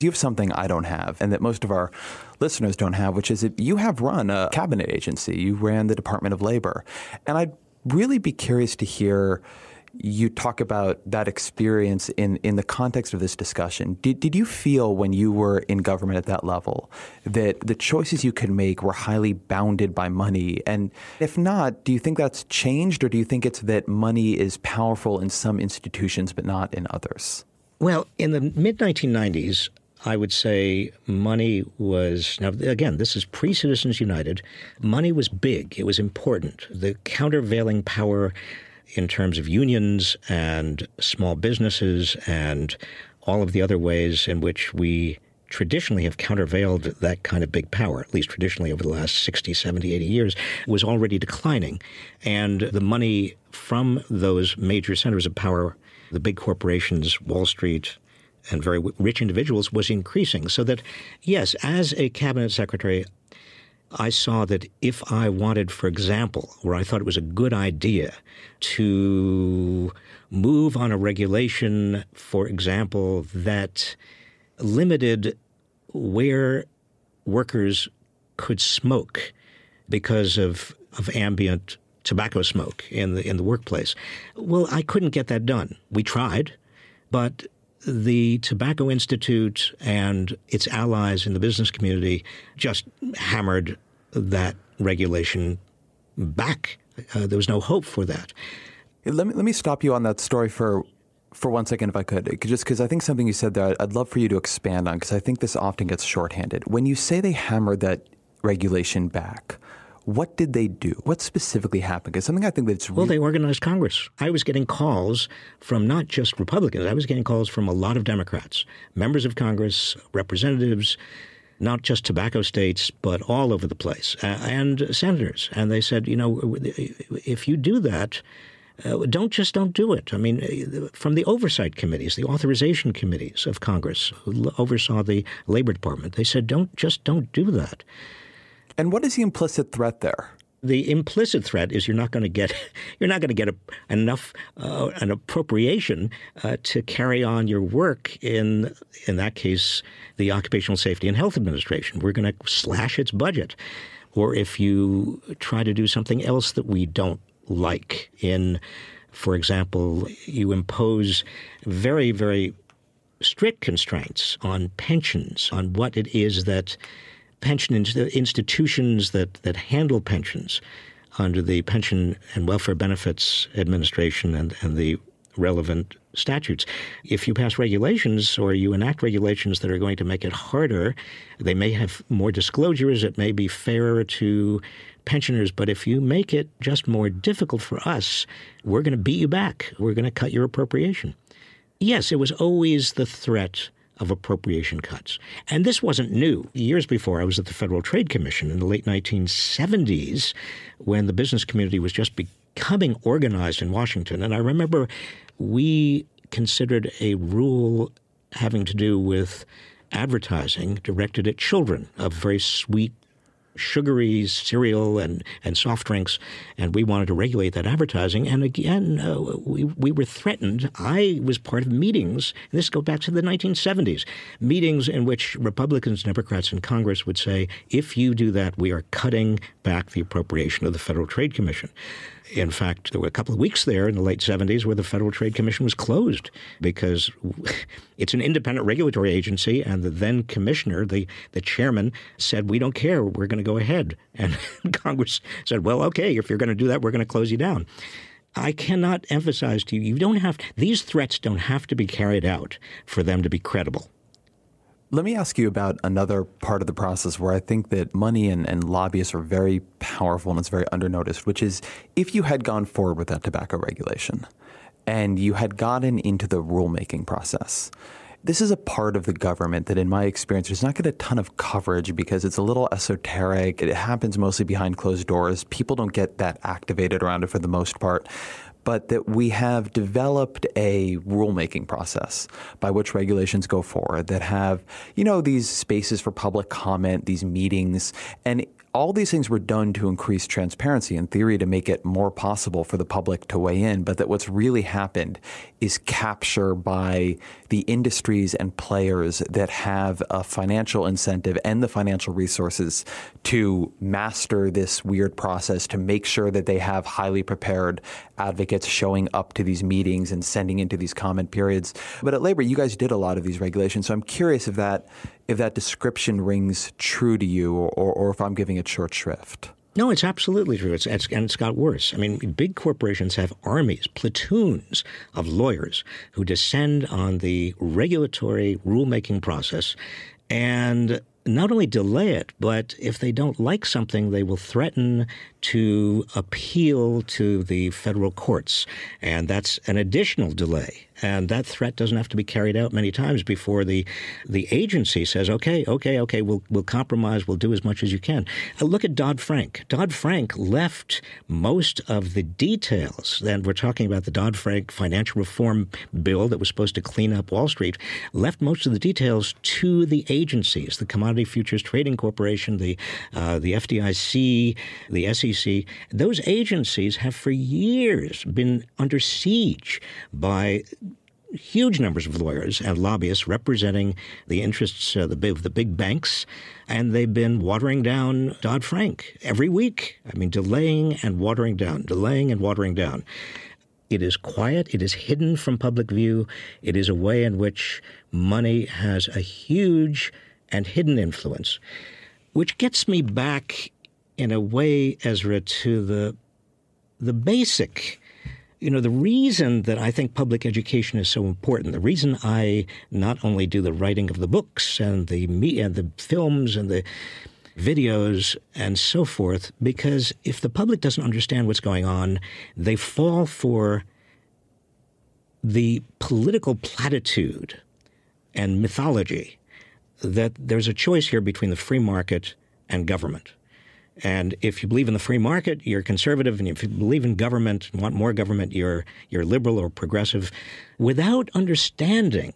You have something I don't have and that most of our listeners don't have, which is that you have run a cabinet agency. You ran the Department of Labor. And I'd really be curious to hear you talk about that experience in the context of this discussion. Did you feel when you were in government at that level that the choices you could make were highly bounded by money? And if not, do you think that's changed, or do you think it's that money is powerful in some institutions but not in others? Well, in the mid-1990s, I would say money was, now again, this is pre-Citizens United, money was big. It was important. The countervailing power in terms of unions and small businesses and all of the other ways in which we traditionally have countervailed that kind of big power, at least traditionally over the last 60, 70, 80 years, was already declining. And the money from those major centers of power, the big corporations, Wall Street, and very rich individuals, was increasing. So that, yes, as a cabinet secretary, I saw that if I wanted, for example, where I thought it was a good idea to move on a regulation, for example, that limited where workers could smoke because of ambient tobacco smoke in the workplace. Well, I couldn't get that done. We tried, but the Tobacco Institute and its allies in the business community just hammered that regulation back. There was no hope for that. Let me stop you on that story for 1 second, if I could, just because I think something you said there I'd love for you to expand on, because I think this often gets shorthanded. When you say they hammered that regulation back, what did they do? What specifically happened? Because something I think that's really— Well, they organized Congress. I was getting calls from not just Republicans. I was getting calls from a lot of Democrats, members of Congress, representatives, not just tobacco states, but all over the place, and senators. And they said, you know, if you do that, don't do it. I mean, from the oversight committees, the authorization committees of Congress who oversaw the Labor Department, they said, don't do that. And what is the implicit threat there? The implicit threat is you're not going to get enough an appropriation to carry on your work in that case, the Occupational Safety and Health Administration. We're going to slash its budget. Or if you try to do something else that we don't like, for example, you impose very, very strict constraints on pensions, on what it is that pension institutions that handle pensions under the Pension and Welfare Benefits Administration and the relevant statutes. If you pass regulations or you enact regulations that are going to make it harder, they may have more disclosures, it may be fairer to pensioners, but if you make it just more difficult for us, we're going to beat you back. We're going to cut your appropriation. Yes, it was always the threat of appropriation cuts. And this wasn't new. Years before, I was at the Federal Trade Commission in the late 1970s when the business community was just becoming organized in Washington. And I remember we considered a rule having to do with advertising directed at children of very sweet, sugary cereal and soft drinks, and we wanted to regulate that advertising. And again, we were threatened. I was part of meetings, and this goes back to the 1970s, meetings in which Republicans, Democrats, and Congress would say, if you do that, we are cutting back the appropriation of the Federal Trade Commission. In fact, there were a couple of weeks there in the late 70s where the Federal Trade Commission was closed because it's an independent regulatory agency, and the then commissioner, the chairman, said, we don't care, we're going to go ahead. And Congress said, well, okay, if you're going to do that, we're going to close you down. I cannot emphasize to you, these threats don't have to be carried out for them to be credible. Let me ask you about another part of the process where I think that money and lobbyists are very powerful and it's very undernoticed, which is if you had gone forward with that tobacco regulation and you had gotten into the rulemaking process, this is a part of the government that, in my experience, does not get a ton of coverage because it's a little esoteric. It happens mostly behind closed doors. People don't get that activated around it for the most part. But that we have developed a rulemaking process by which regulations go forward that have, you know, these spaces for public comment, these meetings, and all these things were done to increase transparency in theory to make it more possible for the public to weigh in. But that what's really happened is capture by the industries and players that have a financial incentive and the financial resources to master this weird process, to make sure that they have highly prepared advocates showing up to these meetings and sending into these comment periods. But at Labor, you guys did a lot of these regulations. So I'm curious if that description rings true to you or if I'm giving it short shrift. No, it's absolutely true. And it's got worse. I mean, big corporations have armies, platoons of lawyers who descend on the regulatory rulemaking process and not only delay it, but if they don't like something, they will threaten to appeal to the federal courts. And that's an additional delay. And that threat doesn't have to be carried out many times before the agency says, okay, we'll compromise, we'll do as much as you can. Look at Dodd-Frank. Dodd-Frank left most of the details, and we're talking about the Dodd-Frank financial reform bill that was supposed to clean up Wall Street, left most of the details to the agencies, the Commodity Futures Trading Corporation, the FDIC, the SEC. Those agencies have for years been under siege by huge numbers of lawyers and lobbyists representing the interests of the big banks, and they've been watering down Dodd-Frank every week. I mean, delaying and watering down, delaying and watering down. It is quiet. It is hidden from public view. It is a way in which money has a huge and hidden influence, which gets me back in a way, Ezra, to the basic. You know, the reason that I think public education is so important, the reason I not only do the writing of the books and the films and the videos and so forth, because if the public doesn't understand what's going on, they fall for the political platitude and mythology that there's a choice here between the free market and government. And if you believe in the free market, you're conservative. And if you believe in government and want more government, you're liberal or progressive, without understanding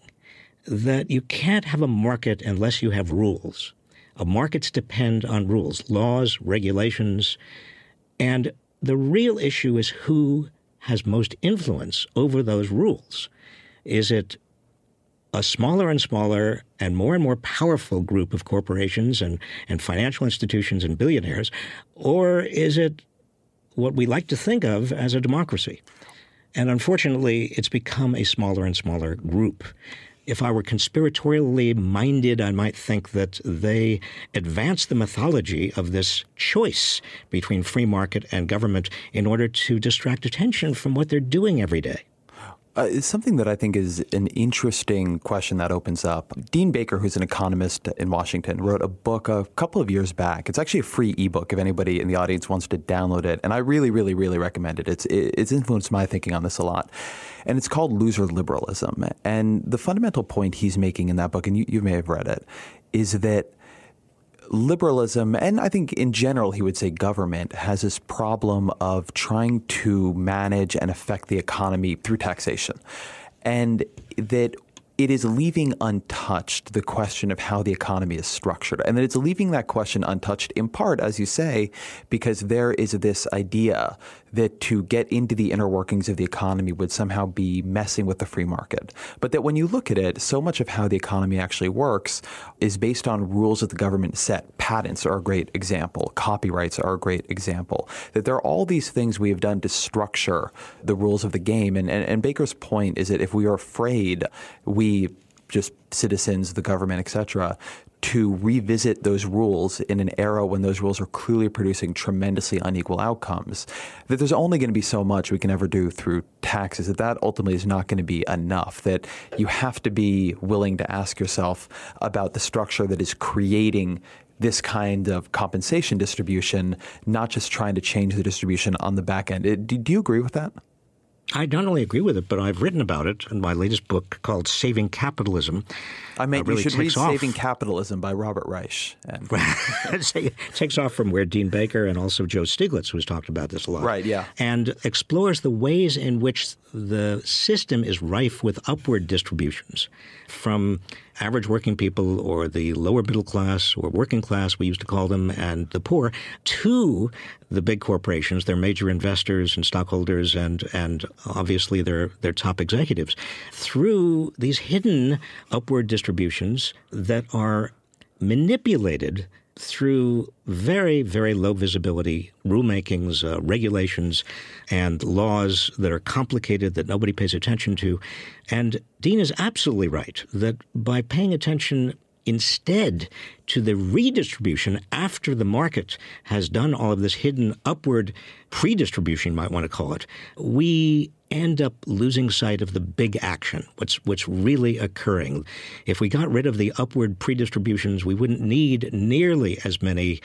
that you can't have a market unless you have rules. Markets depend on rules, laws, regulations. And the real issue is who has most influence over those rules. Is it a smaller and smaller and more powerful group of corporations and financial institutions and billionaires, or is it what we like to think of as a democracy? And unfortunately, it's become a smaller and smaller group. If I were conspiratorially minded, I might think that they advance the mythology of this choice between free market and government in order to distract attention from what they're doing every day. Something that I think is an interesting question that opens up. Dean Baker, who's an economist in Washington, wrote a book a couple of years back. It's actually a free ebook if anybody in the audience wants to download it. And I really, really, really recommend it. It's influenced my thinking on this a lot. And it's called Loser Liberalism. And the fundamental point he's making in that book, and you may have read it, is that liberalism, and I think in general he would say government, has this problem of trying to manage and affect the economy through taxation, and that it is leaving untouched the question of how the economy is structured. And that it's leaving that question untouched in part, as you say, because there is this idea that to get into the inner workings of the economy would somehow be messing with the free market. But that when you look at it, so much of how the economy actually works is based on rules that the government set. Patents are a great example. Copyrights are a great example. That there are all these things we have done to structure the rules of the game. And Baker's point is that if we are afraid, we just citizens, the government, et cetera, to revisit those rules in an era when those rules are clearly producing tremendously unequal outcomes, that there's only going to be so much we can ever do through taxes, that ultimately is not going to be enough, that you have to be willing to ask yourself about the structure that is creating this kind of compensation distribution, not just trying to change the distribution on the back end. Do you agree with that? I not only agree with it, but I've written about it in my latest book called Saving Capitalism. You should read Saving Capitalism by Robert Reich. It takes off from where Dean Baker and also Joe Stiglitz, who's talked about this a lot. Right, yeah. And explores the ways in which the system is rife with upward distributions from average working people or the lower middle class or working class, we used to call them, and the poor, to the big corporations, their major investors and stockholders and obviously their top executives, through these hidden upward distributions that are manipulated through very, very low visibility rulemakings, regulations, and laws that are complicated that nobody pays attention to. And Dean is absolutely right that by paying attention instead to the redistribution after the market has done all of this hidden upward pre-distribution, you might want to call it, we end up losing sight of the big action, what's really occurring. If we got rid of the upward pre-distributions, we wouldn't need nearly as many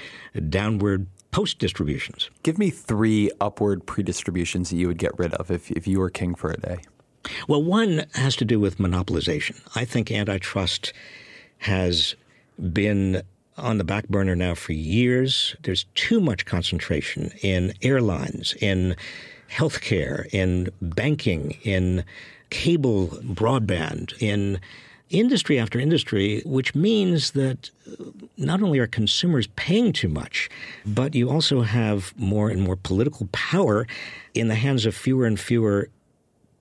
downward post-distributions. Give me three upward pre-distributions that you would get rid of if you were king for a day. Well, one has to do with monopolization. I think antitrust has been on the back burner now for years. There's too much concentration in airlines, in healthcare, in banking, in cable broadband, in industry after industry, which means that not only are consumers paying too much, but you also have more and more political power in the hands of fewer and fewer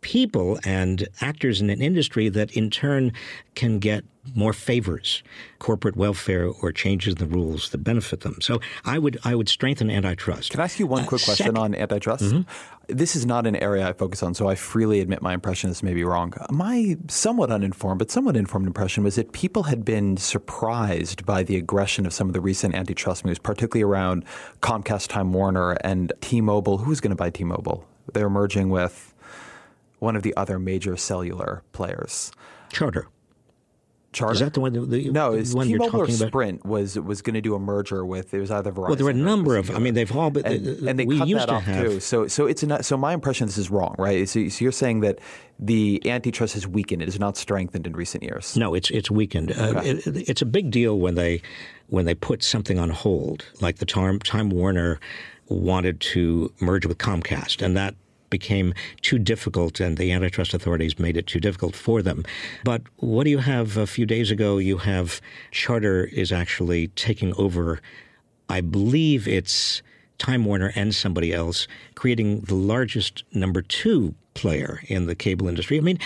people and actors in an industry that in turn can get more favors, corporate welfare, or changes in the rules that benefit them. So I would strengthen antitrust. Can I ask you one quick question on antitrust? Mm-hmm. This is not an area I focus on, so I freely admit my impression this may be wrong. My somewhat uninformed, but somewhat informed impression was that people had been surprised by the aggression of some of the recent antitrust moves, particularly around Comcast, Time Warner, and T-Mobile. Who's going to buy T-Mobile? They're merging with one of the other major cellular players. Charter. Charter? Is that the one? No, T-Mobile or Sprint was going to do a merger with. It was either Verizon. Well, there were a number of. I mean, they've all. But and they cut that off too. So it's not. So my impression, this is wrong, right? So you're saying that the antitrust has weakened. It has not strengthened in recent years. No, it's weakened. Okay. It's a big deal when they put something on hold, like the Time Warner wanted to merge with Comcast, and that became too difficult, and the antitrust authorities made it too difficult for them. But what do you have a few days ago? You have Charter is actually taking over, I believe it's Time Warner and somebody else, creating the largest number two player in the cable industry. I mean,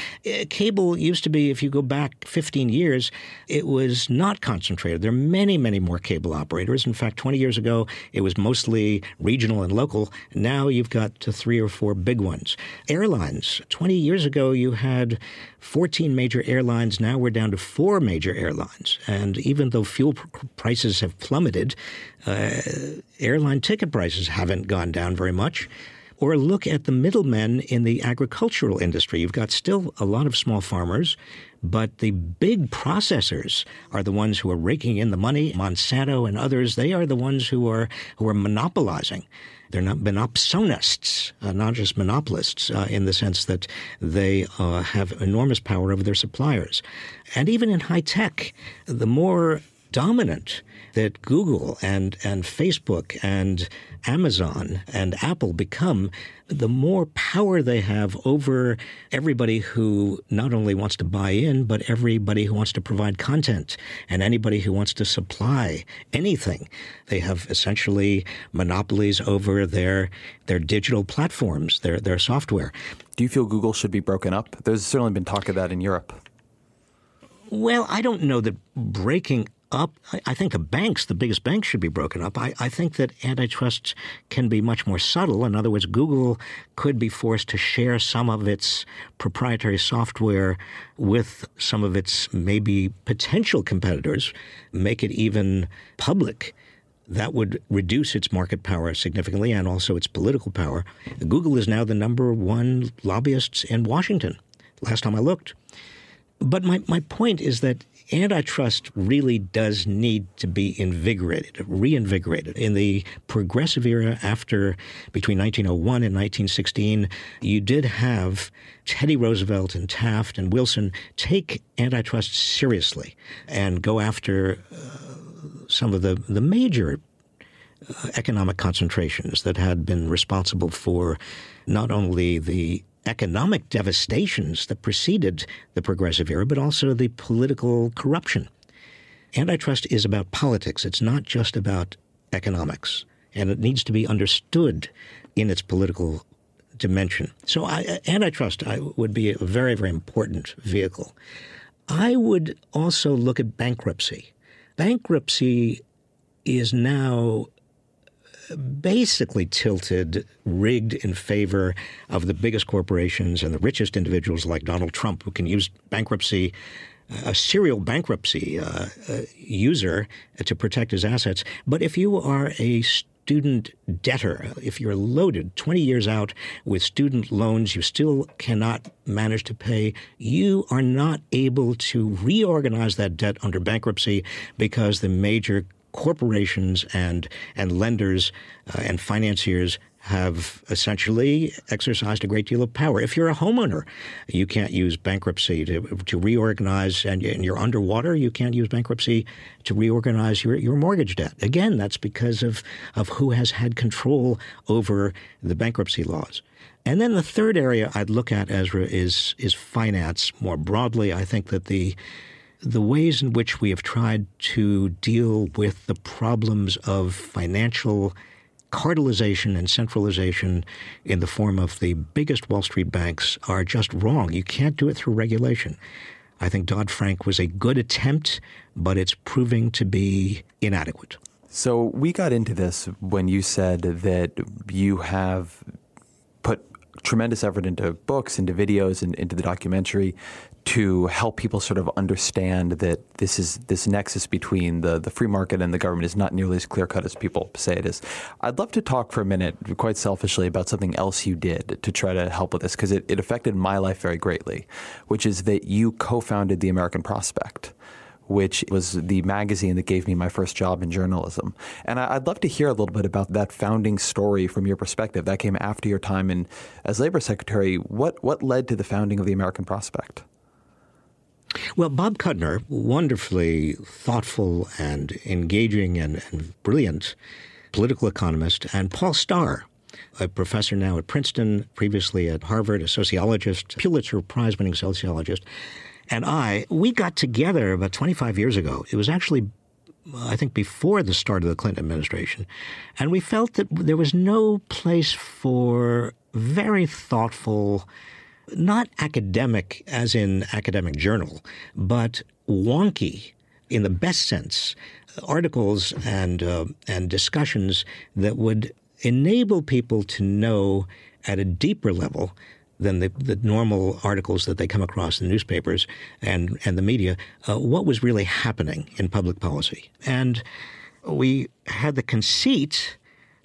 cable used to be, if you go back 15 years, it was not concentrated. There are many, many more cable operators. In fact, 20 years ago, it was mostly regional and local. Now you've got three or four big ones. Airlines. 20 years ago, you had 14 major airlines. Now we're down to four major airlines. And even though fuel prices have plummeted, airline ticket prices haven't gone down very much. Or look at the middlemen in the agricultural industry. You've got still a lot of small farmers, but the big processors are the ones who are raking in the money. Monsanto and others, they are the ones who are monopolizing. They're not monopsonists, not just monopolists, in the sense that they have enormous power over their suppliers. And even in high tech, the more dominant that Google and Facebook and Amazon and Apple become, the more power they have over everybody who not only wants to buy in, but everybody who wants to provide content and anybody who wants to supply anything. They have essentially monopolies over their digital platforms, their software. Do you feel Google should be broken up? There's certainly been talk of that in Europe. Well, I don't know that breaking up. I think the biggest banks should be broken up. I think that antitrust can be much more subtle. In other words, Google could be forced to share some of its proprietary software with some of its maybe potential competitors, make it even public. That would reduce its market power significantly and also its political power. Google is now the number one lobbyist in Washington, last time I looked. But my point is that antitrust really does need to be reinvigorated. In the progressive era after between 1901 and 1916, you did have Teddy Roosevelt and Taft and Wilson take antitrust seriously and go after some of the major economic concentrations that had been responsible for not only the economic devastations that preceded the progressive era, but also the political corruption. Antitrust is about politics. It's not just about economics, and it needs to be understood in its political dimension. So antitrust would be a very, very important vehicle. I would also look at bankruptcy. Bankruptcy is now basically rigged in favor of the biggest corporations and the richest individuals like Donald Trump, who can use bankruptcy, a serial bankruptcy user, to protect his assets. But if you are a student debtor, if you're loaded 20 years out with student loans, you still cannot manage to pay, you are not able to reorganize that debt under bankruptcy because the major corporations and lenders and financiers have essentially exercised a great deal of power. If you're a homeowner, you can't use bankruptcy to reorganize, and you're underwater, you can't use bankruptcy to reorganize your mortgage debt. Again, that's because of who has had control over the bankruptcy laws. And then the third area I'd look at, Ezra, is finance. More broadly, I think that the ways in which we have tried to deal with the problems of financial cartelization and centralization in the form of the biggest Wall Street banks are just wrong. You can't do it through regulation. I think Dodd-Frank was a good attempt, but it's proving to be inadequate. So we got into this when you said that you have put tremendous effort into books, into videos, and into the documentary to help people sort of understand that this is this nexus between the free market and the government is not nearly as clear-cut as people say it is. I'd love to talk for a minute, quite selfishly, about something else you did to try to help with this, because it affected my life very greatly, which is that you co-founded the American Prospect, which was the magazine that gave me my first job in journalism. And I'd love to hear a little bit about that founding story from your perspective. That came after your time in as labor secretary. What led to the founding of the American Prospect? Well, Bob Kudner, wonderfully thoughtful and engaging and brilliant political economist, and Paul Starr, a professor now at Princeton, previously at Harvard, a sociologist, Pulitzer Prize-winning sociologist, and we got together about 25 years ago. It was actually, I think, before the start of the Clinton administration. And we felt that there was no place for very thoughtful, not academic as in academic journal, but wonky, in the best sense, articles and discussions that would enable people to know at a deeper level than the normal articles that they come across in the newspapers and the media, what was really happening in public policy. And we had the conceit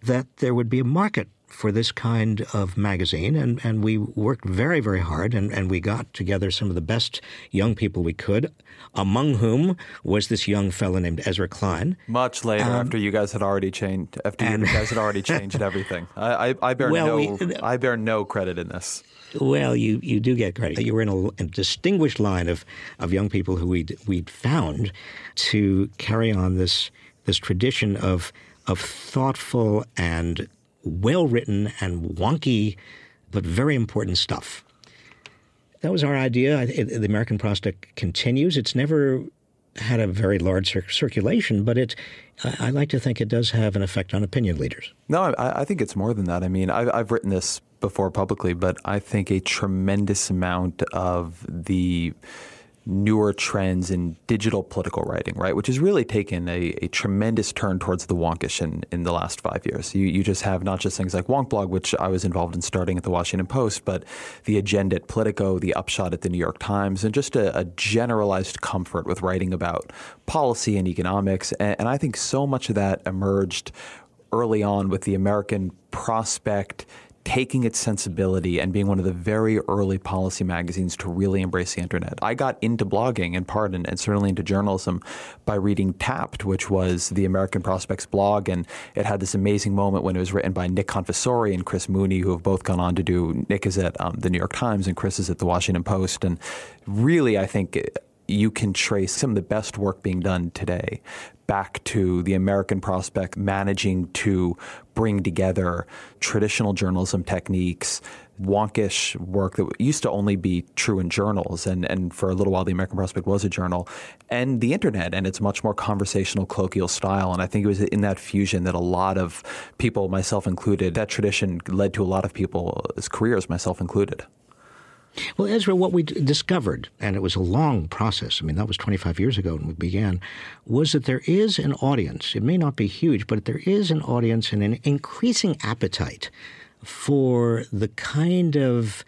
that there would be a market for this kind of magazine, and we worked very, very hard, and we got together some of the best young people we could, among whom was this young fellow named Ezra Klein. Much later, after you guys had already changed, everything. I bear no credit in this. Well, you do get credit. You were in a distinguished line of young people who we'd found to carry on this tradition of thoughtful and well-written and wonky, but very important stuff. That was our idea. The American Prospect continues. It's never had a very large circulation, but I like to think it does have an effect on opinion leaders. No, I think it's more than that. I mean, I've written this before publicly, but I think a tremendous amount of the newer trends in digital political writing, right, which has really taken a tremendous turn towards the wonkish in the last 5 years. You just have not just things like Wonkblog, which I was involved in starting at the Washington Post, but the agenda at Politico, the upshot at the New York Times, and just a generalized comfort with writing about policy and economics. And I think so much of that emerged early on with the American Prospect taking its sensibility and being one of the very early policy magazines to really embrace the internet. I got into blogging in part and certainly into journalism by reading Tapped, which was the American Prospect's blog, and it had this amazing moment when it was written by Nick Confessori and Chris Mooney, who have both gone on to do, Nick is at the New York Times and Chris is at the Washington Post, and really I think you can trace some of the best work being done today back to the American Prospect managing to bring together traditional journalism techniques, wonkish work that used to only be true in journals. And for a little while, the American Prospect was a journal, and the internet and its much more conversational, colloquial style. And I think it was in that fusion that a lot of people, myself included, that tradition led to a lot of people's careers, myself included. Well, Ezra, what we discovered, and it was a long process, I mean, that was 25 years ago when we began, was that there is an audience. It may not be huge, but there is an audience and an increasing appetite for the kind of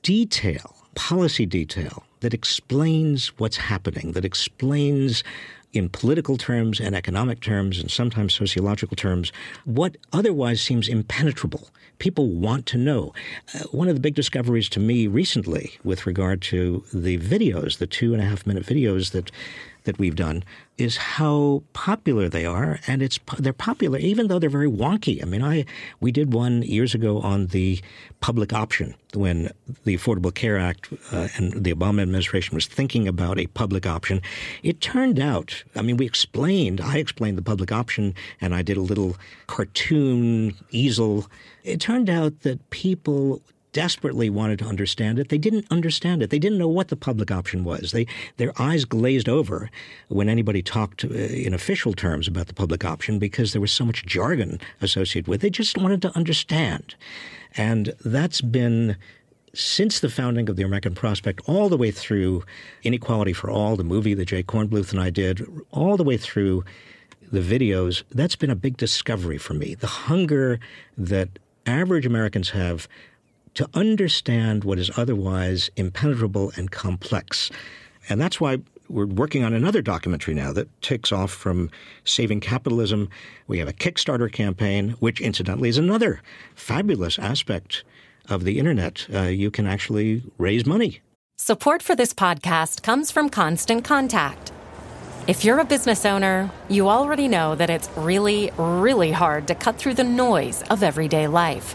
detail, policy detail, that explains what's happening, that explains in political terms and economic terms and sometimes sociological terms what otherwise seems impenetrable. People want to know. One of the big discoveries to me recently with regard to the videos, the 2.5-minute videos that we've done, is how popular they are. And they're popular even though they're very wonky. I mean, we did one years ago on the public option when the Affordable Care Act and the Obama administration was thinking about a public option. It turned out, I mean, I explained the public option, and I did a little cartoon easel. It turned out that people desperately wanted to understand it. They didn't understand it. They didn't know what the public option was. Their eyes glazed over when anybody talked in official terms about the public option because there was so much jargon associated with it. They just wanted to understand. And that's been, since the founding of the American Prospect, all the way through Inequality for All, the movie that Jay Kornbluth and I did, all the way through the videos, that's been a big discovery for me. The hunger that average Americans have to understand what is otherwise impenetrable and complex. And that's why we're working on another documentary now that takes off from Saving Capitalism. We have a Kickstarter campaign, which incidentally is another fabulous aspect of the internet. You can actually raise money. Support for this podcast comes from Constant Contact. If you're a business owner, you already know that it's really, really hard to cut through the noise of everyday life.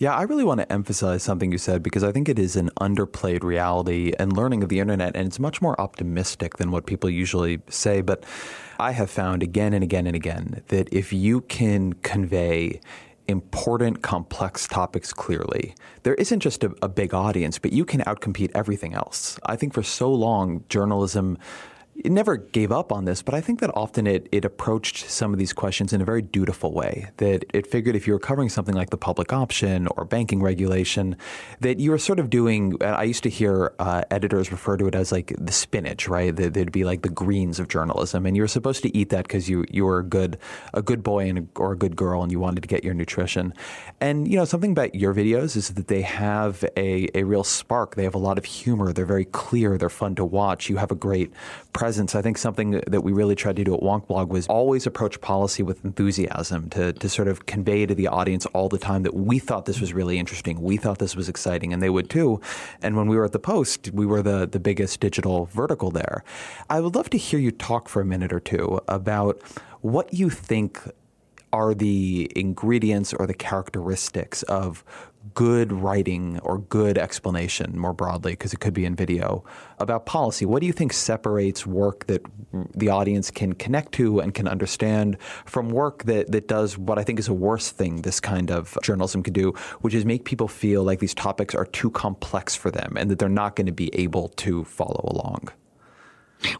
Yeah, I really want to emphasize something you said, because I think it is an underplayed reality and learning of the internet, and it's much more optimistic than what people usually say. But I have found again and again and again that if you can convey important, complex topics clearly, there isn't just a big audience, but you can outcompete everything else. I think for so long, journalism, it never gave up on this, but I think that often it approached some of these questions in a very dutiful way, that it figured if you were covering something like the public option or banking regulation, that you were sort of doing, I used to hear editors refer to it as like the spinach, right? They'd be like the greens of journalism, and you were supposed to eat that because you were a good boy and or a good girl and you wanted to get your nutrition. And you know, something about your videos is that they have a real spark. They have a lot of humor. They're very clear. They're fun to watch. You have a great presence. I think something that we really tried to do at Wonk Blog was always approach policy with enthusiasm to sort of convey to the audience all the time that we thought this was really interesting. We thought this was exciting, and they would too. And when we were at the Post, we were the biggest digital vertical there. I would love to hear you talk for a minute or two about what you think are the ingredients or the characteristics of good writing or good explanation more broadly, because it could be in video, about policy. What do you think separates work that the audience can connect to and can understand from work that does what I think is a worse thing this kind of journalism can do, which is make people feel like these topics are too complex for them and that they're not going to be able to follow along?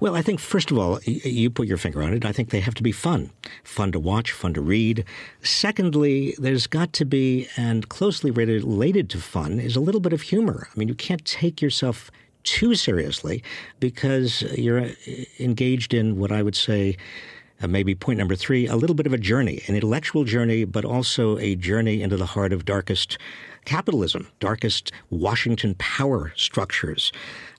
Well, I think, first of all, you put your finger on it. I think they have to be fun. Fun to watch, fun to read. Secondly, there's got to be, and closely related to fun, is a little bit of humor. I mean, you can't take yourself too seriously because you're engaged in what I would say maybe point number three, a little bit of a journey, an intellectual journey, but also a journey into the heart of darkest capitalism, darkest Washington power structures.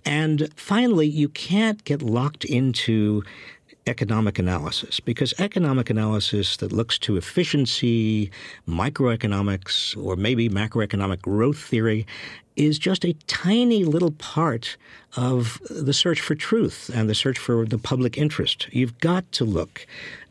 And finally, you can't get locked into economic analysis, because economic analysis that looks to efficiency, microeconomics, or maybe macroeconomic growth theory is just a tiny little part of the search for truth and the search for the public interest. You've got to look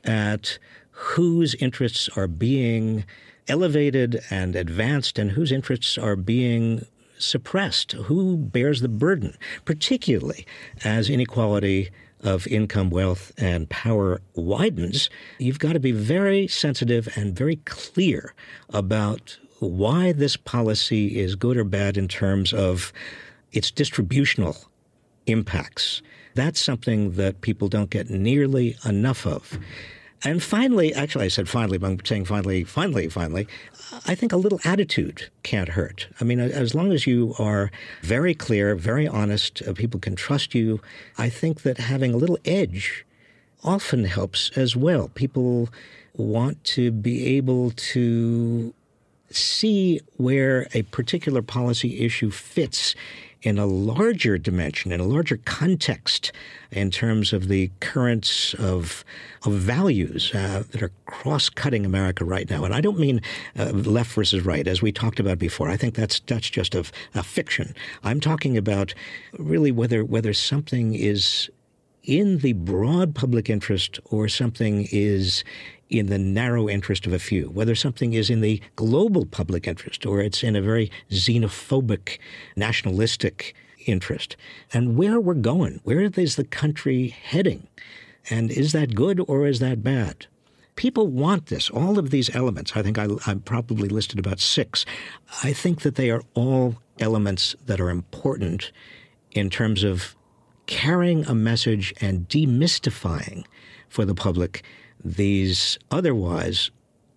at whose interests are being elevated and advanced and whose interests are being suppressed, who bears the burden, particularly as inequality of income, wealth, and power widens. You've got to be very sensitive and very clear about why this policy is good or bad in terms of its distributional impacts. That's something that people don't get nearly enough of. And finally, actually I said finally, but I'm saying finally, I think a little attitude can't hurt. I mean, as long as you are very clear, very honest, people can trust you, I think that having a little edge often helps as well. People want to be able to see where a particular policy issue fits in a larger dimension, in a larger context, in terms of the currents of values that are cross-cutting America right now. And I don't mean left versus right, as we talked about before. I think that's just a fiction. I'm talking about really whether something is in the broad public interest or something is in the narrow interest of a few, whether something is in the global public interest or it's in a very xenophobic, nationalistic interest, and where we're going, where is the country heading, and is that good or is that bad? People want this. All of these elements, I think I probably listed about six. I think that they are all elements that are important in terms of carrying a message and demystifying for the public these otherwise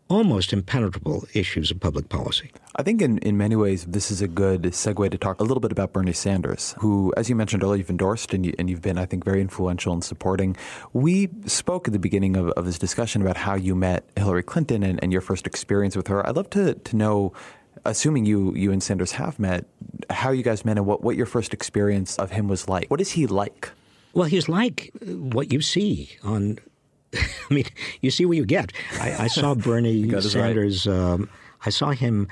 almost impenetrable issues of public policy. I think in many ways, this is a good segue to talk a little bit about Bernie Sanders, who, as you mentioned earlier, you've endorsed and you've been, I think, very influential in supporting. We spoke at the beginning of this discussion about how you met Hillary Clinton and your first experience with her. I'd love to know, assuming you and Sanders have met, how you guys met and what your first experience of him was like. What is he like? Well, he's like what you see on... I mean, you see what you get. I saw Bernie Sanders. Right. I saw him,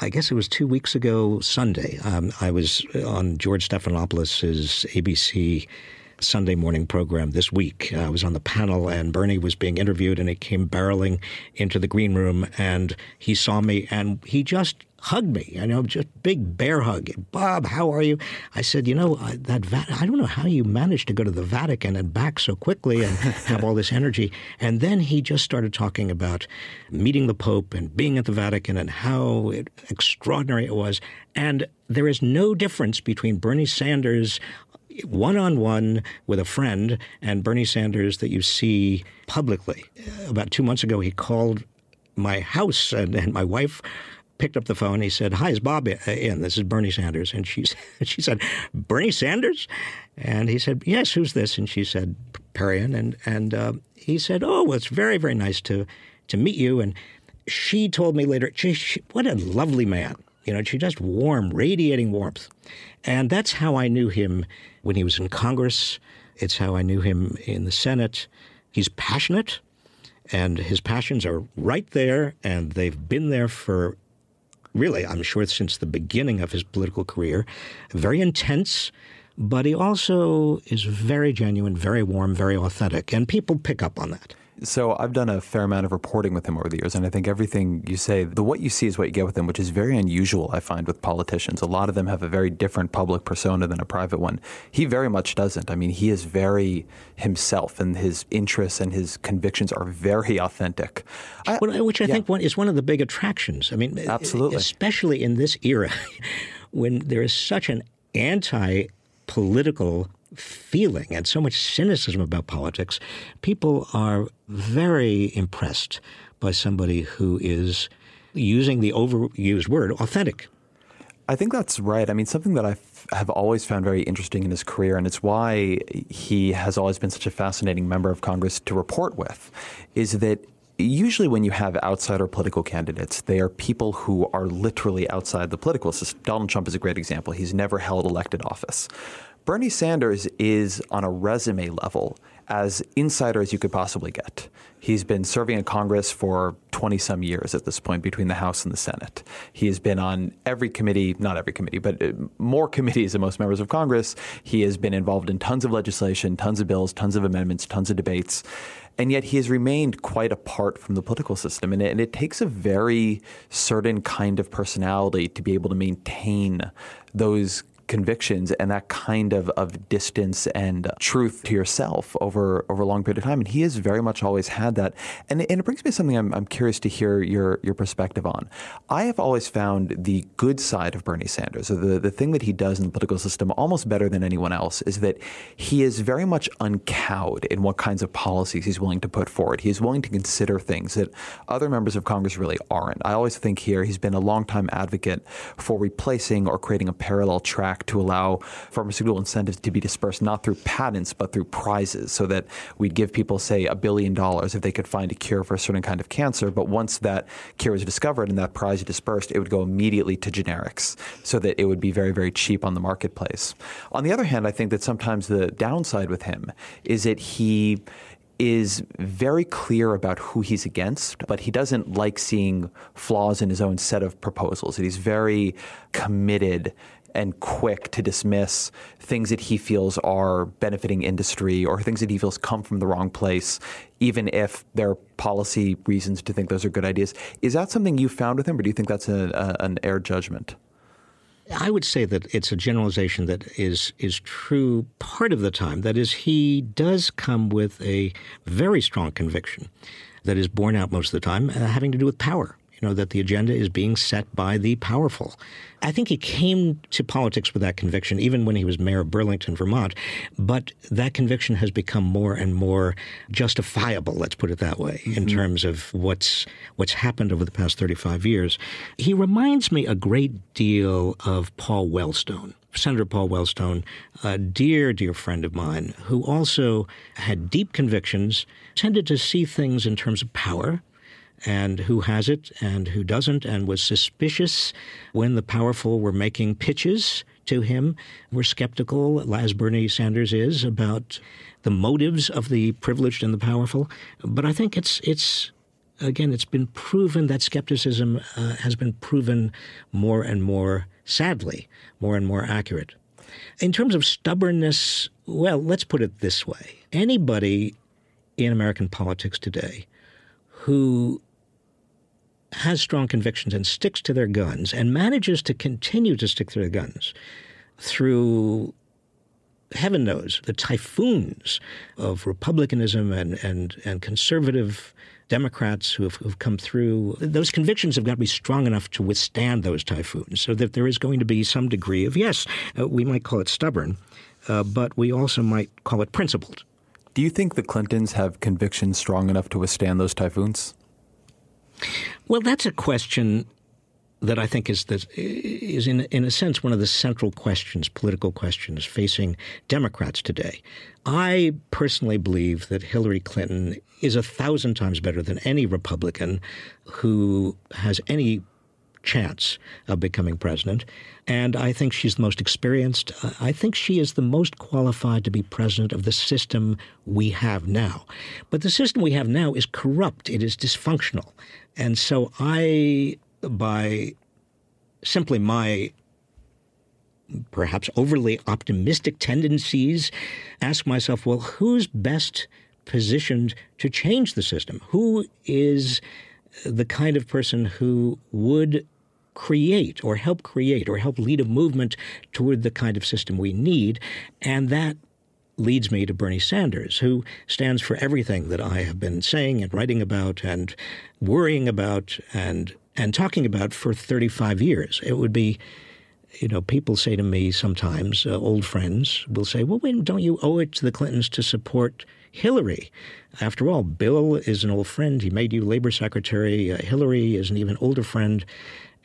I guess it was 2 weeks ago Sunday. I was on George Stephanopoulos' ABC Sunday morning program this week. I was on the panel, and Bernie was being interviewed, and he came barreling into the green room, and he saw me, and he just hugged me. You know, just big bear hug. Bob, how are you? I said, you know, I don't know how you managed to go to the Vatican and back so quickly and have all this energy. And then he just started talking about meeting the Pope and being at the Vatican and how extraordinary it was. And there is no difference between Bernie Sanders one-on-one with a friend and Bernie Sanders that you see publicly. About 2 months ago, he called my house, and my wife picked up the phone. He said, "Hi, is Bob in? This is Bernie Sanders." And she said, "Bernie Sanders?" And he said, "Yes, who's this?" And she said, "Perrion." And he said, "Oh, well, it's very, very nice to meet you." And she told me later, what a lovely man. You know, she just radiating warmth. And that's how I knew him when he was in Congress. It's how I knew him in the Senate. He's passionate, and his passions are right there, and they've been there for, really, I'm sure, since the beginning of his political career. Very intense, but he also is very genuine, very warm, very authentic, and people pick up on that. So I've done a fair amount of reporting with him over the years, and I think everything you say, what you see is what you get with him, which is very unusual, I find, with politicians. A lot of them have a very different public persona than a private one. He very much doesn't. I mean, he is very himself, and his interests and his convictions are very authentic. Which I think is one of the big attractions. I mean, absolutely, especially in this era when there is such an anti-political feeling and so much cynicism about politics, people are very impressed by somebody who is, using the overused word, authentic. I think that's right. I mean, something that I have always found very interesting in his career, and it's why he has always been such a fascinating member of Congress to report with, is that usually when you have outsider political candidates, they are people who are literally outside the political system. Donald Trump is a great example. He's never held elected office. Bernie Sanders is, on a resume level, as insider as you could possibly get. He's been serving in Congress for 20-some years at this point between the House and the Senate. He has been on every committee, not every committee, but more committees than most members of Congress. He has been involved in tons of legislation, tons of bills, tons of amendments, tons of debates. And yet he has remained quite apart from the political system. And it takes a very certain kind of personality to be able to maintain those convictions and that kind of distance and truth to yourself over a long period of time. And he has very much always had that. And it brings me to something I'm curious to hear your perspective on. I have always found the good side of Bernie Sanders, or the thing that he does in the political system almost better than anyone else, is that he is very much uncowed in what kinds of policies he's willing to put forward. He is willing to consider things that other members of Congress really aren't. I always think here he's been a longtime advocate for replacing or creating a parallel track to allow pharmaceutical incentives to be dispersed not through patents but through prizes, so that we'd give people, say, $1 billion if they could find a cure for a certain kind of cancer. But once that cure is discovered and that prize is dispersed, it would go immediately to generics so that it would be very, very cheap on the marketplace. On the other hand, I think that sometimes the downside with him is that he is very clear about who he's against, but he doesn't like seeing flaws in his own set of proposals. He's very committed and quick to dismiss things that he feels are benefiting industry or things that he feels come from the wrong place, even if there are policy reasons to think those are good ideas. Is that something you found with him, or do you think that's an air judgment? I would say that it's a generalization that is true part of the time. That is, he does come with a very strong conviction that is borne out most of the time, having to do with power, that the agenda is being set by the powerful. I think he came to politics with that conviction, even when he was mayor of Burlington, Vermont. But that conviction has become more and more justifiable, let's put it that way, in terms of what's happened over the past 35 years. He reminds me a great deal of Paul Wellstone. Senator Paul Wellstone, a dear, dear friend of mine, who also had deep convictions, tended to see things in terms of power, and who has it and who doesn't, and was suspicious when the powerful were making pitches to him, were skeptical, as Bernie Sanders is, about the motives of the privileged and the powerful. But I think it's been proven that skepticism has been proven more and more, sadly, more and more accurate. In terms of stubbornness, well, let's put it this way. Anybody in American politics today who has strong convictions and sticks to their guns and manages to continue to stick to their guns through, heaven knows, the typhoons of republicanism and conservative Democrats who've come through, those convictions have got to be strong enough to withstand those typhoons, so that there is going to be some degree of, yes, we might call it stubborn, but we also might call it principled. Do you think the Clintons have convictions strong enough to withstand those typhoons? Well, that's a question that I think is in a sense one of the central questions, political questions, facing Democrats today. I personally believe that Hillary Clinton is 1,000 times better than any Republican who has any chance of becoming president. And I think she's the most experienced. I think she is the most qualified to be president of the system we have now. But the system we have now is corrupt. It is dysfunctional. And so I, by simply my perhaps overly optimistic tendencies, ask myself, well, who's best positioned to change the system? Who is the kind of person who would create or help lead a movement toward the kind of system we need? And that leads me to Bernie Sanders, who stands for everything that I have been saying and writing about and worrying about and talking about for 35 years. It would be, people say to me sometimes, old friends will say, well, wait, don't you owe it to the Clintons to support Hillary? After all, Bill is an old friend. He made you labor secretary. Hillary is an even older friend.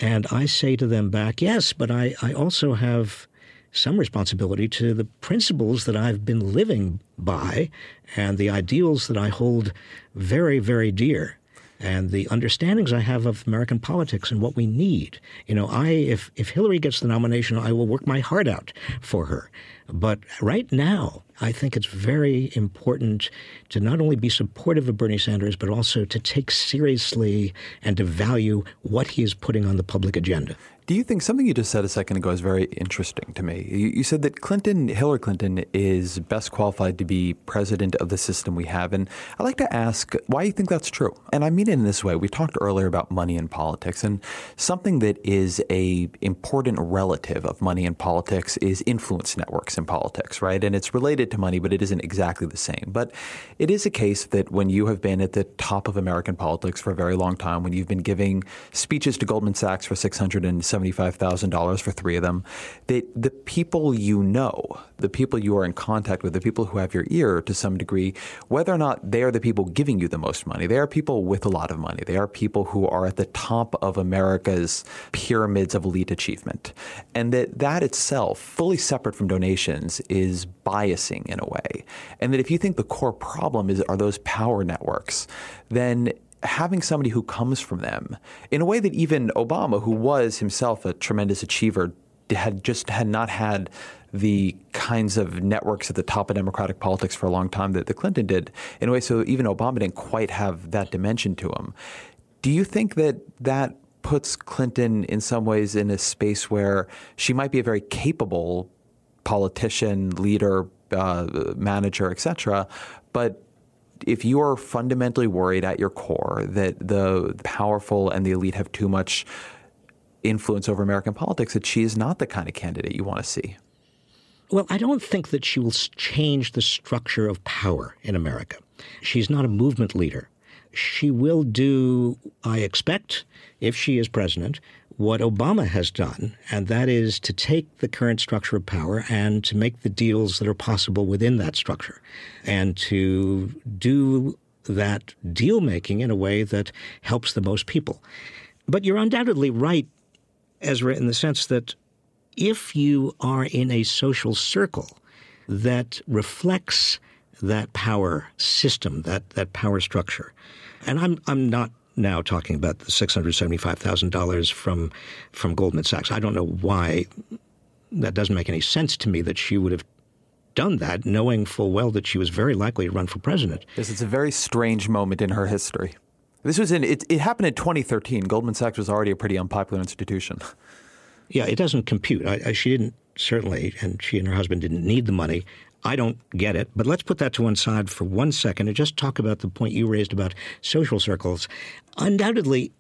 And I say to them back, yes, but I also have some responsibility to the principles that I've been living by and the ideals that I hold very, very dear and the understandings I have of American politics and what we need. If Hillary gets the nomination, I will work my heart out for her. But right now, I think it's very important to not only be supportive of Bernie Sanders, but also to take seriously and to value what he is putting on the public agenda. Do you think something you just said a second ago is very interesting to me? You said that Hillary Clinton is best qualified to be president of the system we have. And I'd like to ask why you think that's true. And I mean it in this way. We talked earlier about money and politics, and something that is a important relative of money and politics is influence networks in politics, right? And it's related to money, but it isn't exactly the same. But it is a case that when you have been at the top of American politics for a very long time, when you've been giving speeches to Goldman Sachs for $675,000 for three of them, that the people you know, the people you are in contact with, the people who have your ear to some degree, whether or not they are the people giving you the most money, they are people with a lot of money. They are people who are at the top of America's pyramids of elite achievement. And that itself, fully separate from donations, is biasing in a way. And that if you think the core problem are those power networks, then having somebody who comes from them in a way that even Obama, who was himself a tremendous achiever, had not had the kinds of networks at the top of Democratic politics for a long time that Clinton did. In a way, so even Obama didn't quite have that dimension to him. Do you think that puts Clinton in some ways in a space where she might be a very capable politician, leader, manager, et cetera, but if you are fundamentally worried at your core that the powerful and the elite have too much influence over American politics, that she is not the kind of candidate you want to see? Well, I don't think that she will change the structure of power in America. She's not a movement leader. She will do, I expect, if she is president, what Obama has done, and that is to take the current structure of power and to make the deals that are possible within that structure, and to do that deal-making in a way that helps the most people. But you're undoubtedly right, Ezra, in the sense that if you are in a social circle that reflects that power system, that power structure, and I'm not now talking about the $675,000 from Goldman Sachs. I don't know why that doesn't make any sense to me that she would have done that, knowing full well that she was very likely to run for president. Yes, it's a very strange moment in her history. This was it happened in 2013. Goldman Sachs was already a pretty unpopular institution. Yeah, it doesn't compute. She didn't, certainly, and she and her husband didn't need the money. I don't get it, but let's put that to one side for one second and just talk about the point you raised about social circles. Undoubtedly,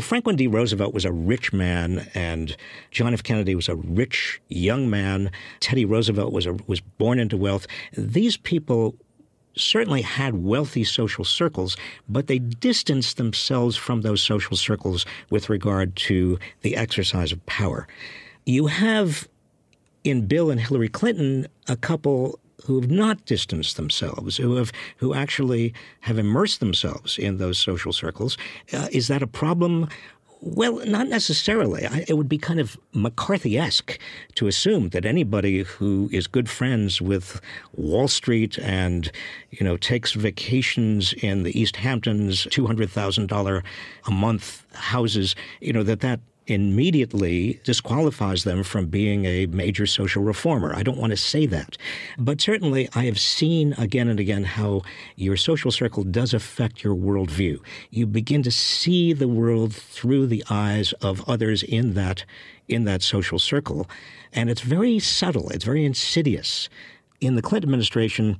Franklin D. Roosevelt was a rich man, and John F. Kennedy was a rich young man. Teddy Roosevelt was born into wealth. These people certainly had wealthy social circles, but they distanced themselves from those social circles with regard to the exercise of power. You have in Bill and Hillary Clinton a couple who have not distanced themselves, who actually have immersed themselves in those social circles. Is that a problem? Well, not necessarily. It would be kind of McCarthy-esque to assume that anybody who is good friends with Wall Street and, takes vacations in the East Hamptons, $200,000 a month houses, that immediately disqualifies them from being a major social reformer. I don't want to say that. But certainly I have seen again and again how your social circle does affect your worldview. You begin to see the world through the eyes of others in that social circle. And it's very subtle. It's very insidious. In the Clinton administration,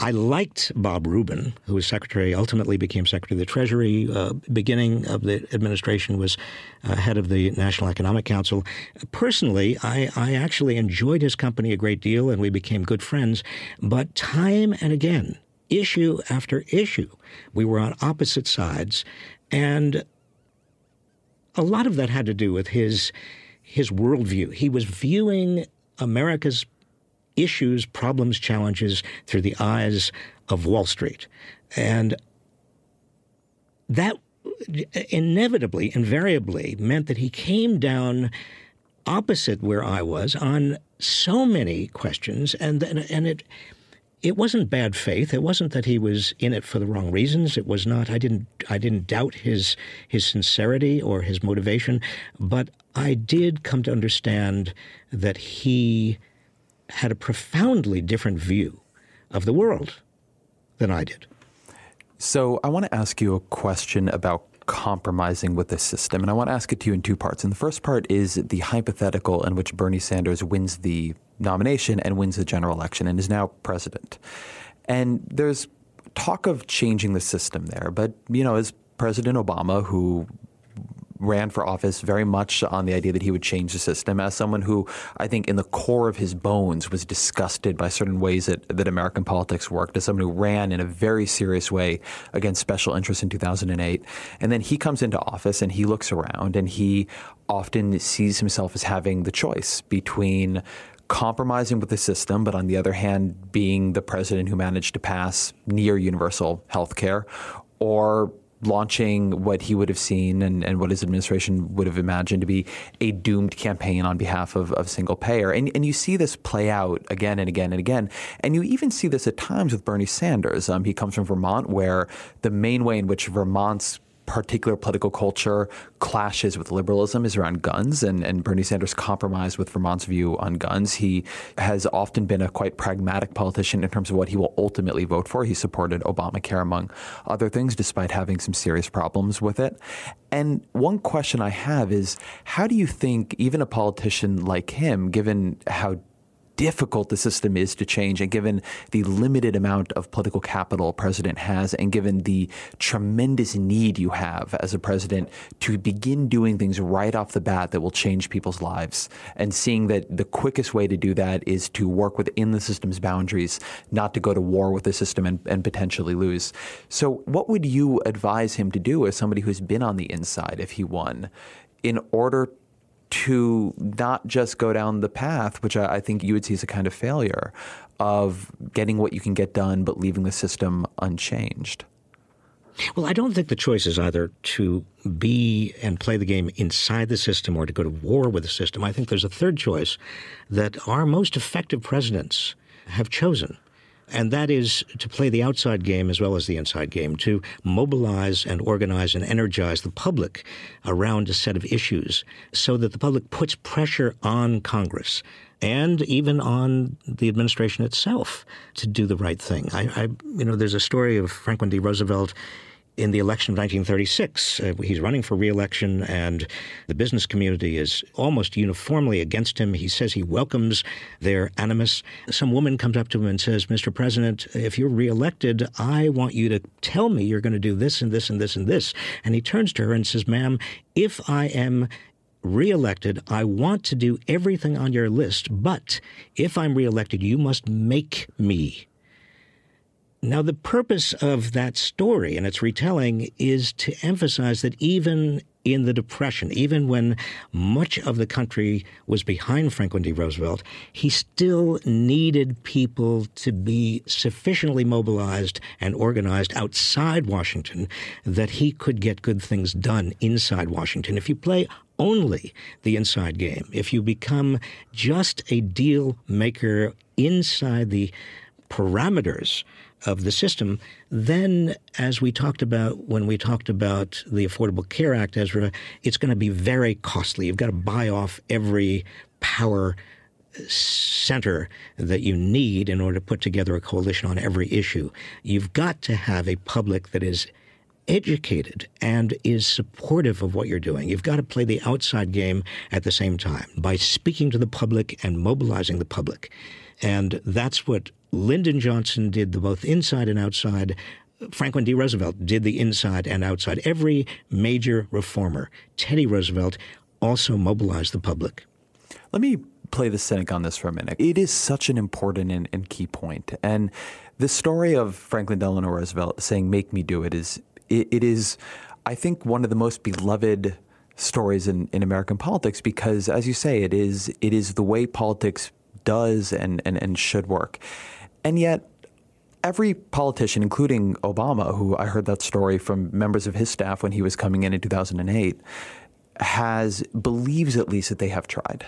I liked Bob Rubin, who was secretary, ultimately became Secretary of the Treasury, beginning of the administration was head of the National Economic Council. Personally, I actually enjoyed his company a great deal, and we became good friends. But time and again, issue after issue, we were on opposite sides. And a lot of that had to do with his worldview. He was viewing America's issues, problems, challenges through the eyes of Wall Street. And that inevitably, invariably meant that he came down opposite where I was on so many questions. And it wasn't bad faith. It wasn't that he was in it for the wrong reasons. It was not. I didn't doubt his sincerity or his motivation, but I did come to understand that he had a profoundly different view of the world than I did. So I want to ask you a question about compromising with this system, and I want to ask it to you in two parts. And the first part is the hypothetical in which Bernie Sanders wins the nomination and wins the general election and is now president. And there's talk of changing the system there, but, you know, as President Obama, who ran for office very much on the idea that he would change the system, as someone who I think in the core of his bones was disgusted by certain ways that American politics worked, as someone who ran in a very serious way against special interests in 2008. And then he comes into office and he looks around and he often sees himself as having the choice between compromising with the system, but on the other hand, being the president who managed to pass near universal health care, or launching what he would have seen and what his administration would have imagined to be a doomed campaign on behalf of single payer. And you see this play out again and again and again. And you even see this at times with Bernie Sanders. He comes from Vermont, where the main way in which Vermont's particular political culture clashes with liberalism is around guns, and Bernie Sanders compromised with Vermont's view on guns. He has often been a quite pragmatic politician in terms of what he will ultimately vote for. He supported Obamacare, among other things, despite having some serious problems with it. And one question I have is, how do you think even a politician like him, given how difficult the system is to change, and given the limited amount of political capital a president has, and given the tremendous need you have as a president to begin doing things right off the bat that will change people's lives, and seeing that the quickest way to do that is to work within the system's boundaries, not to go to war with the system and potentially lose. So what would you advise him to do as somebody who's been on the inside if he won, in order to not just go down the path, which I think you would see as a kind of failure, of getting what you can get done but leaving the system unchanged? Well, I don't think the choice is either to be and play the game inside the system or to go to war with the system. I think there's a third choice that our most effective presidents have chosen, and that is to play the outside game as well as the inside game, to mobilize and organize and energize the public around a set of issues so that the public puts pressure on Congress and even on the administration itself to do the right thing. I there's a story of Franklin D. Roosevelt in the election of 1936. He's running for re-election, and the business community is almost uniformly against him. He says he welcomes their animus. Some woman comes up to him and says, "Mr. President, if you're re-elected, I want you to tell me you're going to do this and this and this and this." And he turns to her and says, "Ma'am, if I am re-elected, I want to do everything on your list, but if I'm re-elected, you must make me." Now, the purpose of that story and its retelling is to emphasize that even in the Depression, even when much of the country was behind Franklin D. Roosevelt, he still needed people to be sufficiently mobilized and organized outside Washington that he could get good things done inside Washington. If you play only the inside game, if you become just a deal maker inside the parameters of the system, then, as we talked about when we talked about the Affordable Care Act, Ezra, it's going to be very costly. You've got to buy off every power center that you need in order to put together a coalition on every issue. You've got to have a public that is educated and is supportive of what you're doing. You've got to play the outside game at the same time by speaking to the public and mobilizing the public. And that's what Lyndon Johnson did, the both inside and outside. Franklin D. Roosevelt did the inside and outside. Every major reformer, Teddy Roosevelt, also mobilized the public. Let me play the cynic on this for a minute. It is such an important and key point. And the story of Franklin Delano Roosevelt saying, "Make me do it," is, I think, one of the most beloved stories in American politics, because, as you say, it is the way politics does and should work. And yet every politician, including Obama, who I heard that story from members of his staff when he was coming in 2008, believes at least that they have tried.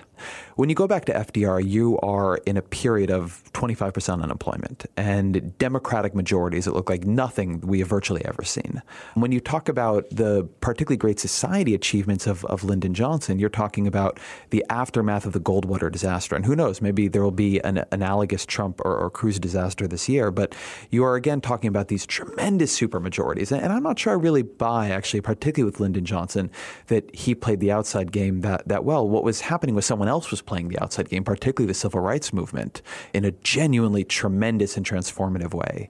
When you go back to FDR, you are in a period of 25% unemployment and democratic majorities that look like nothing we have virtually ever seen. When you talk about the particularly great society achievements of Lyndon Johnson, you're talking about the aftermath of the Goldwater disaster. And who knows, maybe there will be an analogous Trump or Cruz disaster this year. But you are, again, talking about these tremendous supermajorities. And I'm not sure I really buy, actually, particularly with Lyndon Johnson, that he played the outside game that well. What was happening was someone else was playing the outside game, particularly the civil rights movement, in a genuinely tremendous and transformative way.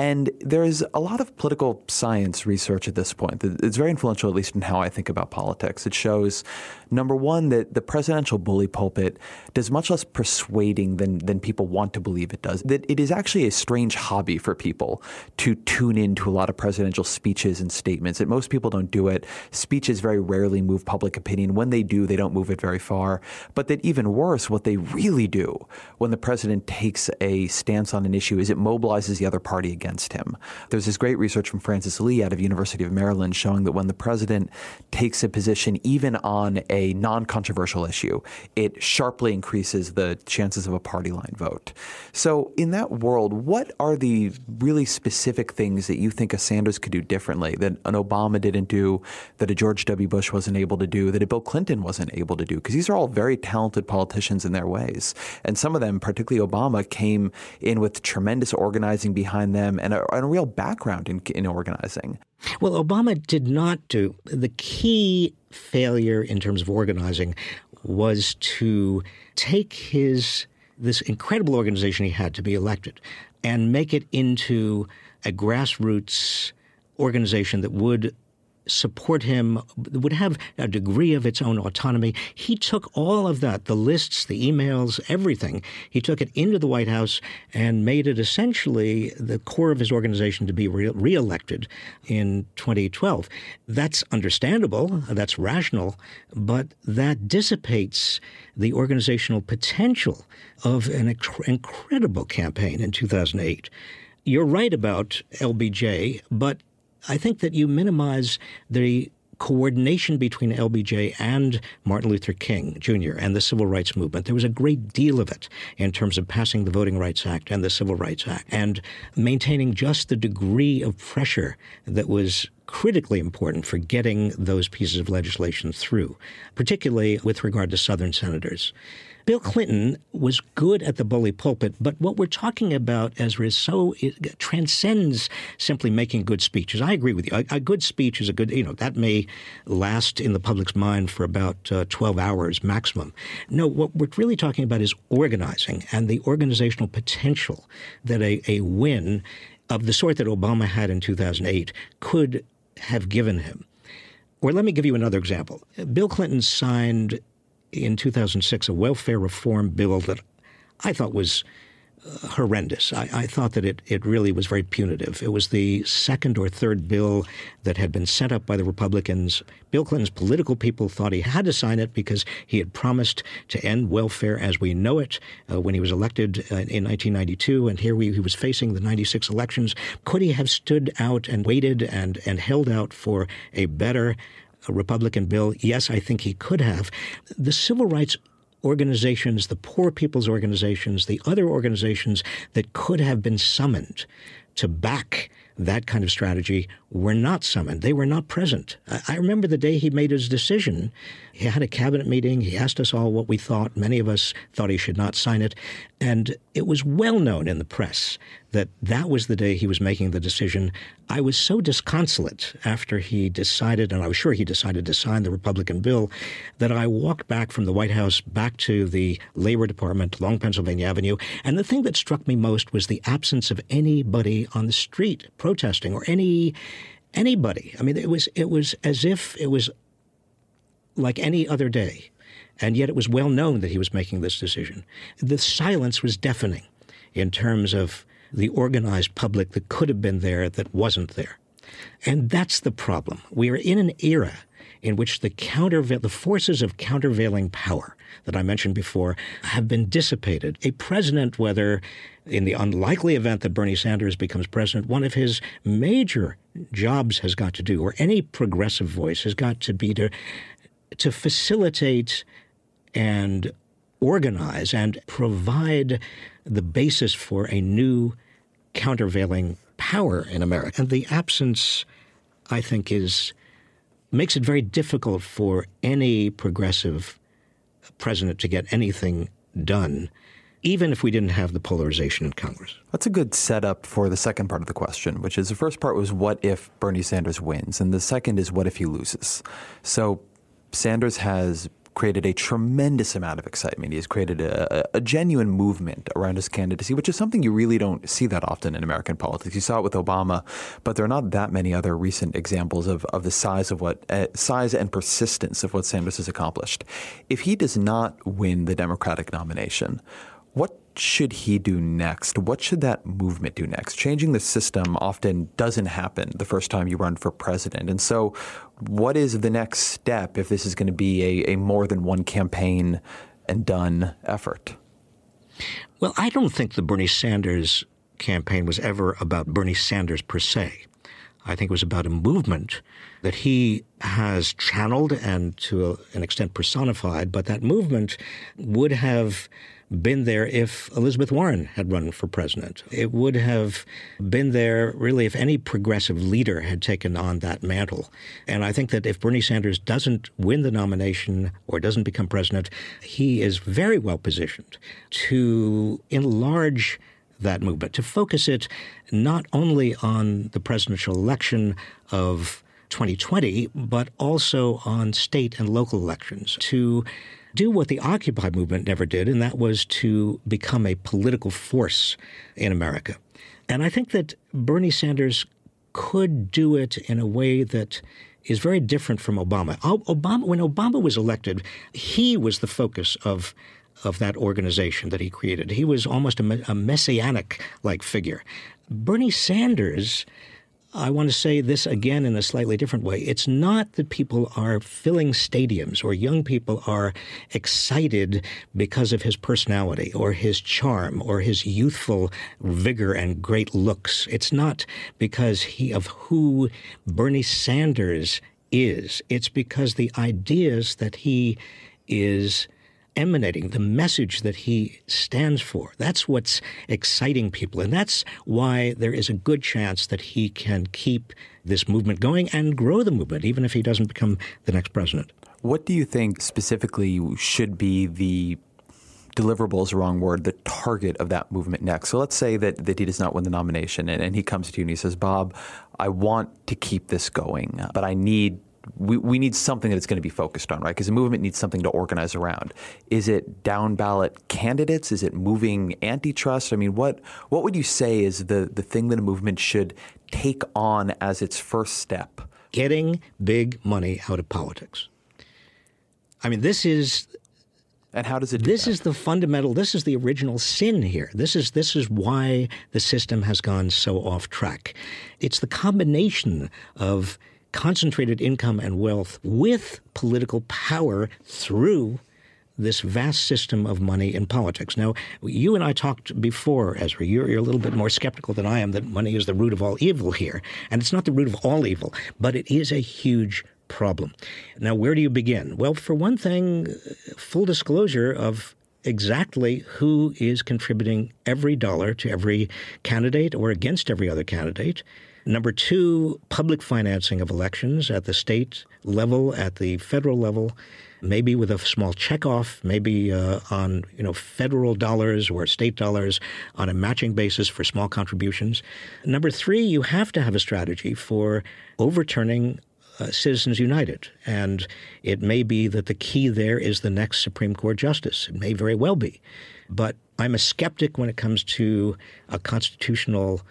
And there is a lot of political science research at this point. It's very influential, at least in how I think about politics. It shows, number one, that the presidential bully pulpit does much less persuading than people want to believe it does, that it is actually a strange hobby for people to tune into a lot of presidential speeches and statements, that most people don't do it. Speeches very rarely move public opinion. When they do, they don't move it very far. But that even worse, what they really do when the president takes a stance on an issue is it mobilizes the other party again. Him. There's this great research from Francis Lee out of University of Maryland showing that when the president takes a position even on a non-controversial issue, it sharply increases the chances of a party line vote. So in that world, what are the really specific things that you think a Sanders could do differently that an Obama didn't do, that a George W. Bush wasn't able to do, that a Bill Clinton wasn't able to do? Because these are all very talented politicians in their ways. And some of them, particularly Obama, came in with tremendous organizing behind them and a real background in organizing. Well, Obama did not do. The key failure in terms of organizing was to take this incredible organization he had to be elected and make it into a grassroots organization that would support him, would have a degree of its own autonomy. He took all of that, the lists, the emails, everything. He took it into the White House and made it essentially the core of his organization to be reelected in 2012. That's understandable. That's rational. But that dissipates the organizational potential of an incredible campaign in 2008. You're right about LBJ, but I think that you minimize the coordination between LBJ and Martin Luther King Jr. and the Civil Rights Movement. There was a great deal of it in terms of passing the Voting Rights Act and the Civil Rights Act and maintaining just the degree of pressure that was critically important for getting those pieces of legislation through, particularly with regard to Southern senators. Bill Clinton was good at the bully pulpit, but what we're talking about, Ezra, it transcends simply making good speeches. I agree with you. A good speech is a good, that may last in the public's mind for about 12 hours maximum. No, what we're really talking about is organizing and the organizational potential that a win of the sort that Obama had in 2008 could have given him. Or let me give you another example. Bill Clinton signed in 2006, a welfare reform bill that I thought was horrendous. I thought that it really was very punitive. It was the second or third bill that had been set up by the Republicans. Bill Clinton's political people thought he had to sign it because he had promised to end welfare as we know it when he was elected in 1992. And here he was facing the 96 elections. Could he have stood out and waited and held out for a better Republican bill? Yes, I think he could have. The civil rights organizations, the poor people's organizations, the other organizations that could have been summoned to back that kind of strategy were not summoned. They were not present. I remember the day he made his decision. He had a cabinet meeting. He asked us all what we thought. Many of us thought he should not sign it. And it was well known in the press that that was the day he was making the decision. I was so disconsolate after he decided, and I was sure he decided to sign the Republican bill, that I walked back from the White House back to the Labor Department along Pennsylvania Avenue. And the thing that struck me most was the absence of anybody on the street protesting or anybody. I mean, it was as if it was like any other day. And yet it was well known that he was making this decision. The silence was deafening in terms of the organized public that could have been there that wasn't there. And that's the problem. We are in an era in which the forces of countervailing power that I mentioned before have been dissipated. A president, whether in the unlikely event that Bernie Sanders becomes president, one of his major jobs has got to do, or any progressive voice has got to be to to facilitate and organize and provide the basis for a new countervailing power in America. And the absence, I think, makes it very difficult for any progressive president to get anything done, even if we didn't have the polarization in Congress. That's a good setup for the second part of the question, which is the first part was what if Bernie Sanders wins, and the second is what if he loses. So Sanders has created a tremendous amount of excitement. He has created a genuine movement around his candidacy, which is something you really don't see that often in American politics. You saw it with Obama, but there are not that many other recent examples of the size and persistence of what Sanders has accomplished. If he does not win the Democratic nomination, what should he do next? What should that movement do next? Changing the system often doesn't happen the first time you run for president. And so what is the next step if this is going to be a more than one campaign and done effort? Well, I don't think the Bernie Sanders campaign was ever about Bernie Sanders per se. I think it was about a movement that he has channeled and to an extent personified, but that movement would have been there if Elizabeth Warren had run for president. It would have been there, really, if any progressive leader had taken on that mantle. And I think that if Bernie Sanders doesn't win the nomination or doesn't become president, he is very well positioned to enlarge that movement, to focus it not only on the presidential election of 2020, but also on state and local elections, to do what the Occupy movement never did, and that was to become a political force in America. And I think that Bernie Sanders could do it in a way that is very different from Obama. When Obama was elected, he was the focus of that organization that he created. He was almost a messianic-like figure. Bernie Sanders, I want to say this again in a slightly different way. It's not that people are filling stadiums or young people are excited because of his personality or his charm or his youthful vigor and great looks. It's not because of who Bernie Sanders is. It's because the ideas that he is emanating, the message that he stands for. That's what's exciting people. And that's why there is a good chance that he can keep this movement going and grow the movement, even if he doesn't become the next president. What do you think specifically should be the deliverable is the wrong word, the target of that movement next? So let's say that he does not win the nomination and he comes to you and he says, Bob, I want to keep this going, but we need something that it's going to be focused on, right? Because the movement needs something to organize around. Is it down-ballot candidates? Is it moving antitrust? I mean, what would you say is the thing that a movement should take on as its first step? Getting big money out of politics. I mean, this is... And how does it do that? This is the original sin here. This is why the system has gone so off track. It's the combination of concentrated income and wealth with political power through this vast system of money in politics. Now, you and I talked before, Ezra. You're a little bit more skeptical than I am that money is the root of all evil here. And it's not the root of all evil, but it is a huge problem. Now, where do you begin? Well, for one thing, full disclosure of exactly who is contributing every dollar to every candidate or against every other candidate. Number two, public financing of elections at the state level, at the federal level, maybe with a small checkoff, maybe on federal dollars or state dollars on a matching basis for small contributions. Number three, you have to have a strategy for overturning Citizens United. And it may be that the key there is the next Supreme Court justice. It may very well be. But I'm a skeptic when it comes to a constitutional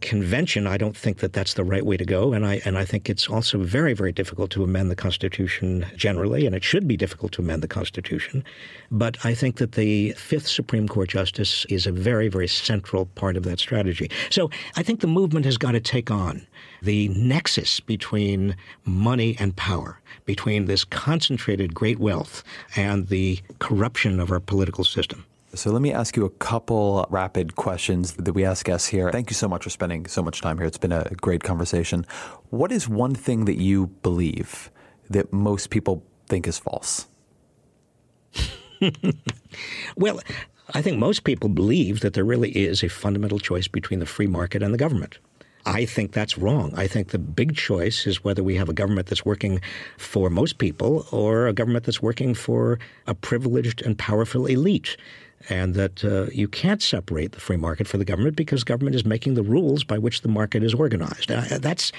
convention. I don't think that that's the right way to go. And I think it's also very, very difficult to amend the Constitution generally, and it should be difficult to amend the Constitution. But I think that the fifth Supreme Court justice is a very, very central part of that strategy. So I think the movement has got to take on the nexus between money and power, between this concentrated great wealth and the corruption of our political system. So let me ask you a couple rapid questions that we ask guests here. Thank you so much for spending so much time here. It's been a great conversation. What is one thing that you believe that most people think is false? Well, I think most people believe that there really is a fundamental choice between the free market and the government. I think that's wrong. I think the big choice is whether we have a government that's working for most people or a government that's working for a privileged and powerful elite, and that you can't separate the free market from the government because government is making the rules by which the market is organized. That's,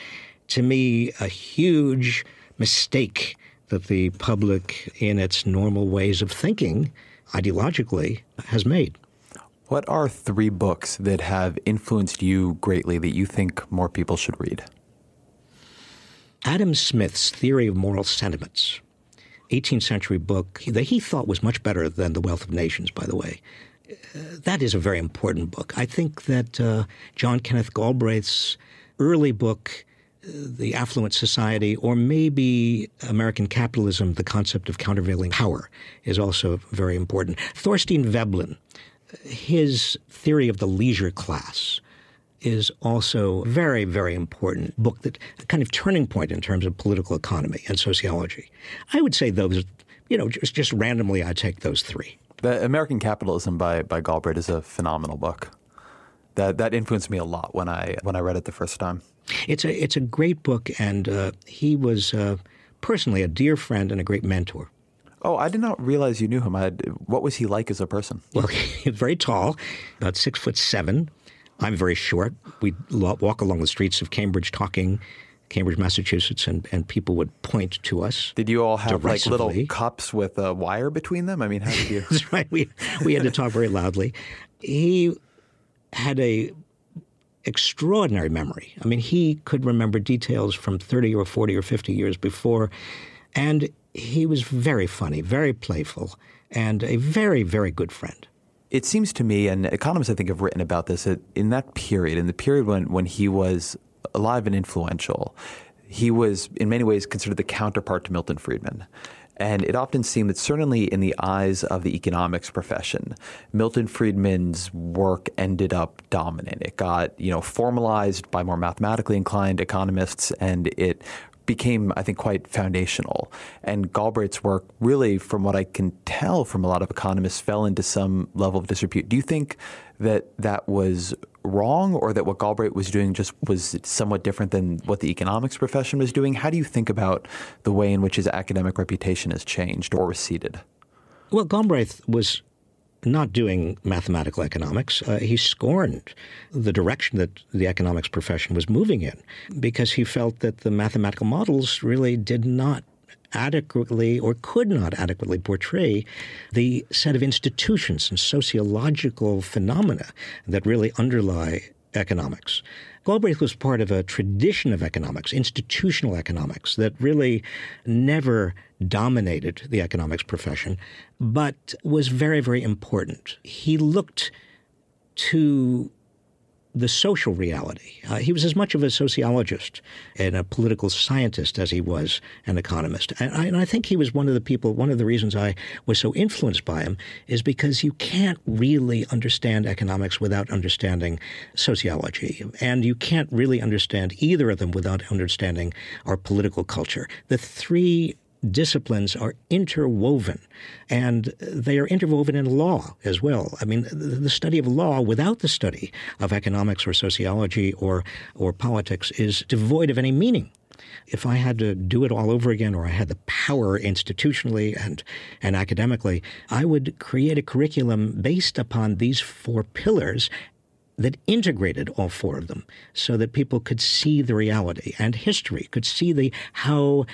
to me, a huge mistake that the public, in its normal ways of thinking ideologically, has made. What are three books that have influenced you greatly that you think more people should read? Adam Smith's Theory of Moral Sentiments, 18th century book that he thought was much better than The Wealth of Nations, by the way. That is a very important book. I think that John Kenneth Galbraith's early book, The Affluent Society, or maybe American Capitalism, The Concept of Countervailing Power, is also very important. Thorstein Veblen, his Theory of the Leisure Class, is also a very, very important book, that a kind of turning point in terms of political economy and sociology. I would say those, just randomly I take those three. The American Capitalism by Galbraith is a phenomenal book. That influenced me a lot when I read it the first time. It's a great book, and he was personally a dear friend and a great mentor. Oh, I did not realize you knew him. What was he like as a person? Well, he's very tall, about 6'7". I'm very short. We'd walk along the streets of Cambridge talking, Cambridge, Massachusetts, and people would point to us. Did you all have derisively, like little cups with a wire between them? I mean, how did you? That's right. We had to talk very loudly. He had a extraordinary memory. I mean, he could remember details from 30 or 40 or 50 years before, and he was very funny, very playful, and a very, very good friend. It seems to me, and economists I think have written about this, that in that period, when he was alive and influential, he was in many ways considered the counterpart to Milton Friedman. And it often seemed that certainly in the eyes of the economics profession, Milton Friedman's work ended up dominant. It got, formalized by more mathematically inclined economists, and it became, I think, quite foundational. And Galbraith's work really, from what I can tell from a lot of economists, fell into some level of disrepute. Do you think that was wrong, or that what Galbraith was doing just was somewhat different than what the economics profession was doing? How do you think about the way in which his academic reputation has changed or receded? Well, Galbraith was not doing mathematical economics. He scorned the direction that the economics profession was moving in because he felt that the mathematical models really did not adequately or could not adequately portray the set of institutions and sociological phenomena that really underlie economics. Galbraith was part of a tradition of economics, institutional economics, that really never dominated the economics profession, but was very, very important. He looked to the social reality. He was as much of a sociologist and a political scientist as he was an economist. And I think he was one of the reasons I was so influenced by him is because you can't really understand economics without understanding sociology. And you can't really understand either of them without understanding our political culture. The three disciplines are interwoven, and they are interwoven in law as well. I mean, the study of law without the study of economics or sociology or politics is devoid of any meaning. If I had to do it all over again, or I had the power institutionally and academically, I would create a curriculum based upon these four pillars that integrated all four of them so that people could see the reality, and history could see how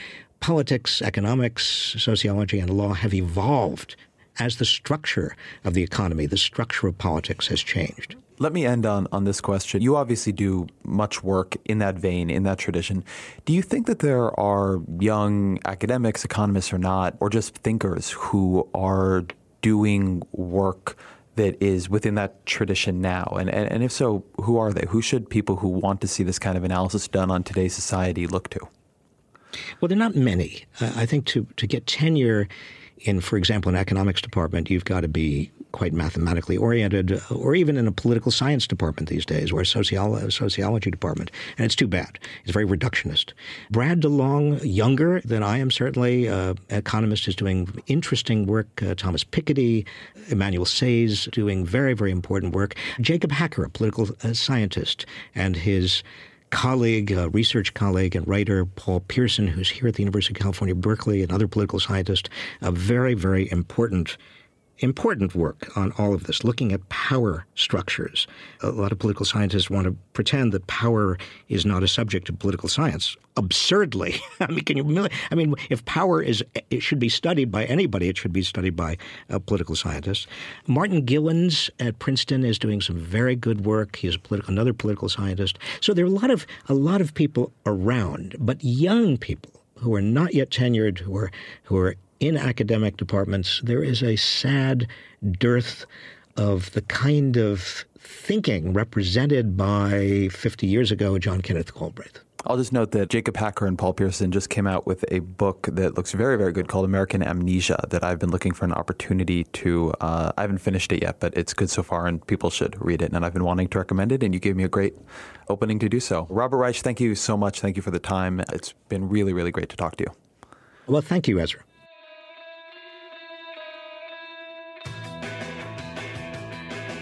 politics, economics, sociology, and law have evolved as the structure of the economy, the structure of politics has changed. Let me end on this question. You obviously do much work in that vein, in that tradition. Do you think that there are young academics, economists or not, or just thinkers who are doing work that is within that tradition now? And if so, who are they? Who should people who want to see this kind of analysis done on today's society look to? Well, there are not many. I think to get tenure in, for example, an economics department, you've got to be quite mathematically oriented, or even in a political science department these days, or a sociology department. And it's too bad. It's very reductionist. Brad DeLong, younger than I am certainly, economist, is doing interesting work. Thomas Piketty, Emanuel Say's doing very, very important work. Jacob Hacker, a political scientist, and his colleague, research colleague and writer Paul Pierson, who's here at the University of California, Berkeley, another political scientist, a very, very important work on all of this, looking at power structures. A lot of political scientists want to pretend that power is not a subject of political science. Absurdly. I mean, if power it should be studied by anybody, it should be studied by political scientists. Martin Gillens at Princeton is doing some very good work. He's another political scientist. So there are a lot of people around, but young people who are not yet tenured, who are in academic departments, there is a sad dearth of the kind of thinking represented by 50 years ago John Kenneth Galbraith. I'll just note that Jacob Hacker and Paul Pierson just came out with a book that looks very, very good called American Amnesia that I've been looking for an opportunity to I haven't finished it yet, but it's good so far and people should read it. And I've been wanting to recommend it, and you gave me a great opening to do so. Robert Reich, thank you so much. Thank you for the time. It's been really, really great to talk to you. Well, thank you, Ezra.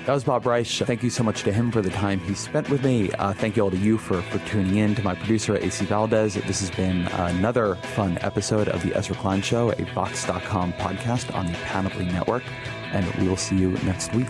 That was Bob Reich. Thank you so much to him for the time he spent with me. Thank you all to you for tuning in, to my producer, AC Valdez. This has been another fun episode of The Ezra Klein Show, a Vox.com podcast on the Panoply Network, and we will see you next week.